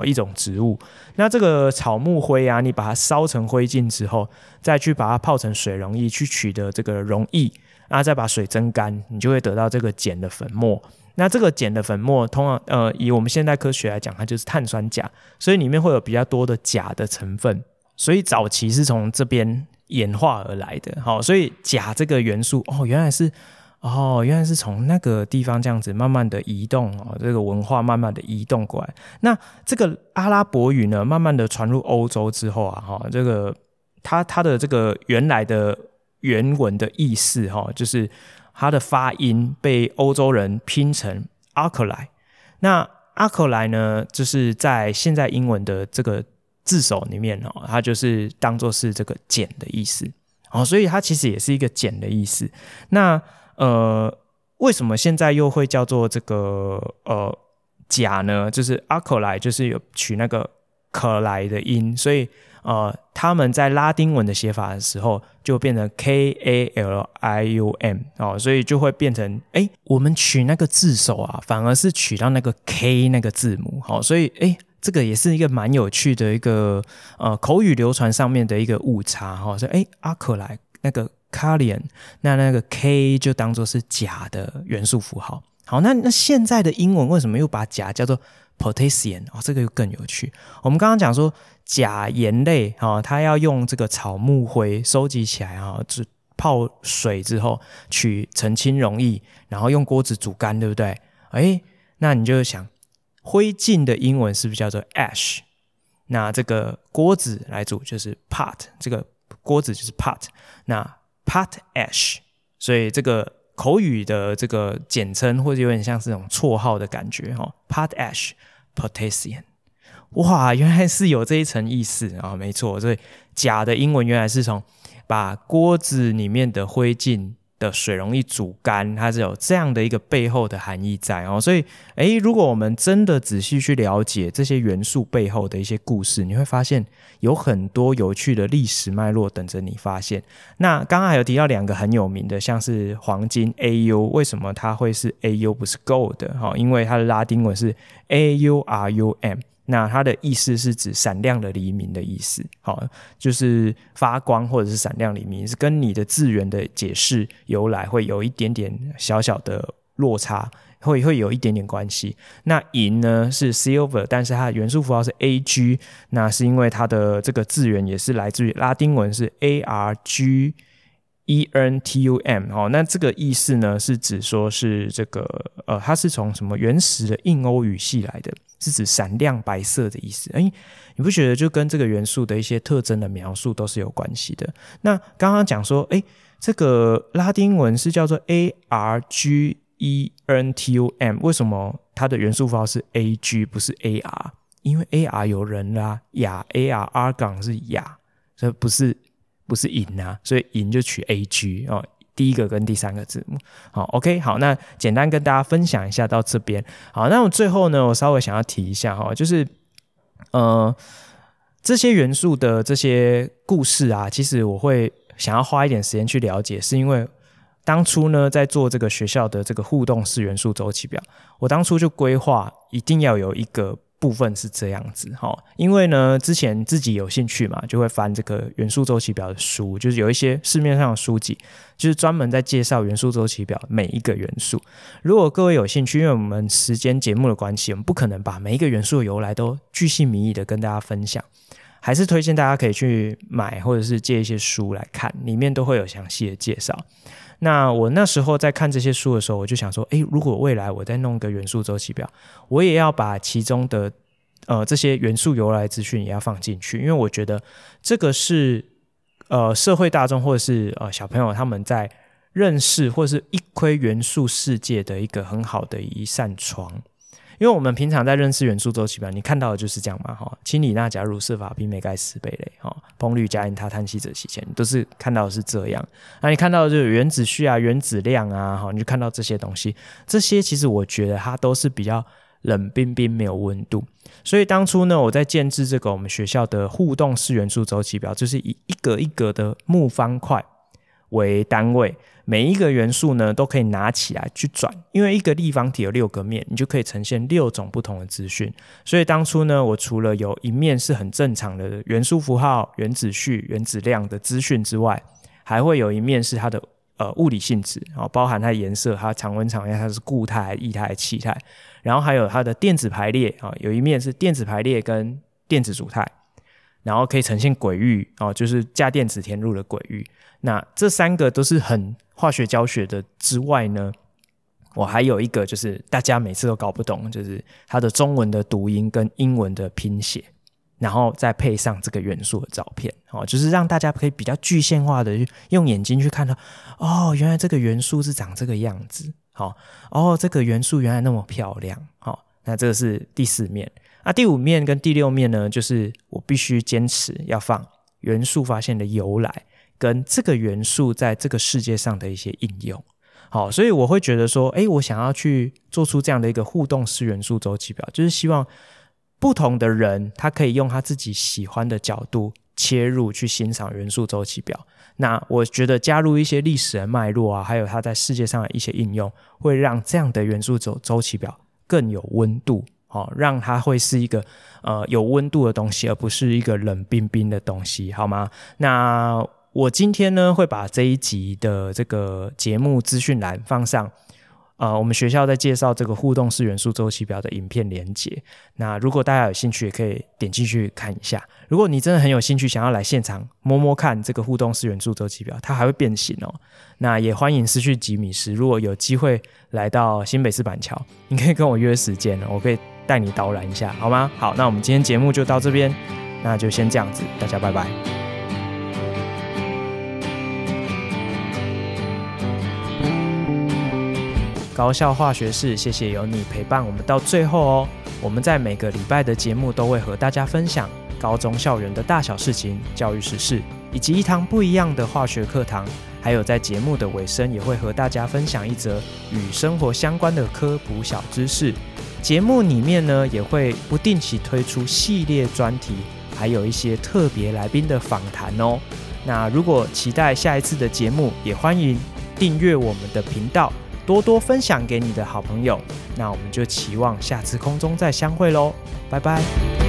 一种植物。那这个草木灰啊，你把它烧成灰烬之后，再去把它泡成水溶液，去取得这个溶液，然后再把水蒸干，你就会得到这个碱的粉末。那这个碱的粉末通常以我们现代科学来讲，它就是碳酸钾，所以里面会有比较多的钾的成分，所以早期是从这边演化而来的。好，所以钾这个元素原来是从那个地方这样子慢慢的移动，这个文化慢慢的移动过来。那这个阿拉伯语呢慢慢的传入欧洲之后啊，这个它的这个原来的原文的意思就是它的发音被欧洲人拼成 alkali， 那阿克莱呢，就是在现在英文的这个字首里面哦，它就是当作是这个碱的意思哦，所以它其实也是一个碱的意思。那为什么现在又会叫做这个钾呢？就是阿克莱就是有取那个可莱的音，所以他们在拉丁文的写法的时候就变成 KALIUM、哦、所以就会变成我们取那个字首啊反而是取到那个 K 那个字母、哦、所以这个也是一个蛮有趣的一个口语流传上面的一个误差、哦、所以阿克莱那个 Kalian 那个 K 就当作是钾的元素符号。好，那现在的英文为什么又把钾叫做 Potassium、哦、这个又更有趣。我们刚刚讲说钾盐类、哦、它要用这个草木灰收集起来、哦、泡水之后取澄清溶液，然后用锅子煮干，对不对？那你就想灰烬的英文是不是叫做 ash？ 那这个锅子来煮就是 pot， 这个锅子就是 pot， 那 pot ash， 所以这个口语的这个简称或者有点像是这种绰号的感觉、哦、Pot Ash Potassium， 哇，原来是有这一层意思、哦、没错，所以钾的英文原来是从把锅子里面的灰烬的水溶液煮干，它是有这样的一个背后的含义在、哦、所以如果我们真的仔细去了解这些元素背后的一些故事，你会发现有很多有趣的历史脉络等着你发现。那刚刚还有提到两个很有名的，像是黄金 AU， 为什么它会是 AU 不是 Gold、哦、因为它的拉丁文是 AURUM， 那它的意思是指闪亮的黎明的意思、哦、就是发光或者是闪亮黎明，是跟你的字源的解释由来会有一点点小小的落差，会有一点点关系。那银呢是 silver， 但是它的元素符号是 AG， 那是因为它的这个字源也是来自于拉丁文是 ARGENTUM、哦、那这个意思呢是指说是这个它是从什么原始的印欧语系来的，是指闪亮白色的意思。你不觉得就跟这个元素的一些特征的描述都是有关系的？那刚刚讲说这个拉丁文是叫做 ARGENTUM， 为什么它的元素符号是 AG 不是 AR？ 因为 AR 有人啦、啊、雅 AR argon 是雅，所以不是银啊，所以银就取 AG、哦、第一个跟第三个字母。好 OK， 好，那简单跟大家分享一下到这边。好，那我最后呢我稍微想要提一下、哦、就是这些元素的这些故事啊，其实我会想要花一点时间去了解，是因为当初呢在做这个学校的这个互动式元素周期表，我当初就规划一定要有一个部分是这样子、哦、因为呢之前自己有兴趣嘛，就会翻这个元素周期表的书，就是有一些市面上的书籍就是专门在介绍元素周期表每一个元素。如果各位有兴趣，因为我们时间节目的关系，我们不可能把每一个元素的由来都巨细靡遗的跟大家分享，还是推荐大家可以去买或者是借一些书来看，里面都会有详细的介绍。那我那时候在看这些书的时候，我就想说如果未来我再弄个元素周期表，我也要把其中的这些元素由来资讯也要放进去，因为我觉得这个是社会大众或者是小朋友他们在认识或者是一窥元素世界的一个很好的一扇窗。因为我们平常在认识元素周期表，你看到的就是这样嘛，氢锂钠钾乳硨砷铍镁钙锶钡鐳，硼氯镓盐铊碳烯锗矽铅，都是看到的是这样。那你看到的就是原子序啊原子量啊，你就看到这些东西，这些其实我觉得它都是比较冷冰冰没有温度。所以当初呢我在建制这个我们学校的互动式元素周期表，就是以一个一个的木方块为单位，每一个元素呢都可以拿起来去转，因为一个立方体有六个面，你就可以呈现6种不同的资讯。所以当初呢我除了有一面是很正常的元素符号原子序原子量的资讯之外，还会有一面是它的物理性质、哦、包含它的颜色，它的常温常压，它是固态液态气态，然后还有它的电子排列、哦、有一面是电子排列跟电子组态，然后可以呈现轨域、哦、就是价电子填入的轨域。那这3个都是很化学教学的之外呢，我还有一个就是大家每次都搞不懂，就是它的中文的读音跟英文的拼写，然后再配上这个元素的照片、哦、就是让大家可以比较具象化的用眼睛去看到，哦，原来这个元素是长这个样子，哦，这个元素原来那么漂亮，哦，那这个是第四面。第五面跟第六面呢，就是我必须坚持要放元素发现的由来跟这个元素在这个世界上的一些应用。好，所以我会觉得说我想要去做出这样的一个互动式元素周期表，就是希望不同的人他可以用他自己喜欢的角度切入去欣赏元素周期表。那我觉得加入一些历史的脉络啊，还有它在世界上的一些应用，会让这样的元素周期表更有温度，让它会是一个有温度的东西，而不是一个冷冰冰的东西，好吗？那我今天呢会把这一集的这个节目资讯栏放上我们学校在介绍这个互动式元素周期表的影片连结，那如果大家有兴趣也可以点进去看一下。如果你真的很有兴趣想要来现场摸摸看这个互动式元素周期表，它还会变形哦。那也欢迎私讯吉米师，如果有机会来到新北市板桥，你可以跟我约时间了，我可以带你导览一下，好吗？好，那我们今天节目就到这边，那就先这样子，大家拜拜。高校化学室，谢谢有你陪伴我们到最后哦。我们在每个礼拜的节目都会和大家分享高中校园的大小事情、教育时事，以及一堂不一样的化学课堂。还有在节目的尾声，也会和大家分享一则与生活相关的科普小知识。节目里面呢，也会不定期推出系列专题，还有一些特别来宾的访谈哦。那如果期待下一次的节目，也欢迎订阅我们的频道，多多分享给你的好朋友，那我们就期望下次空中再相会咯，拜拜。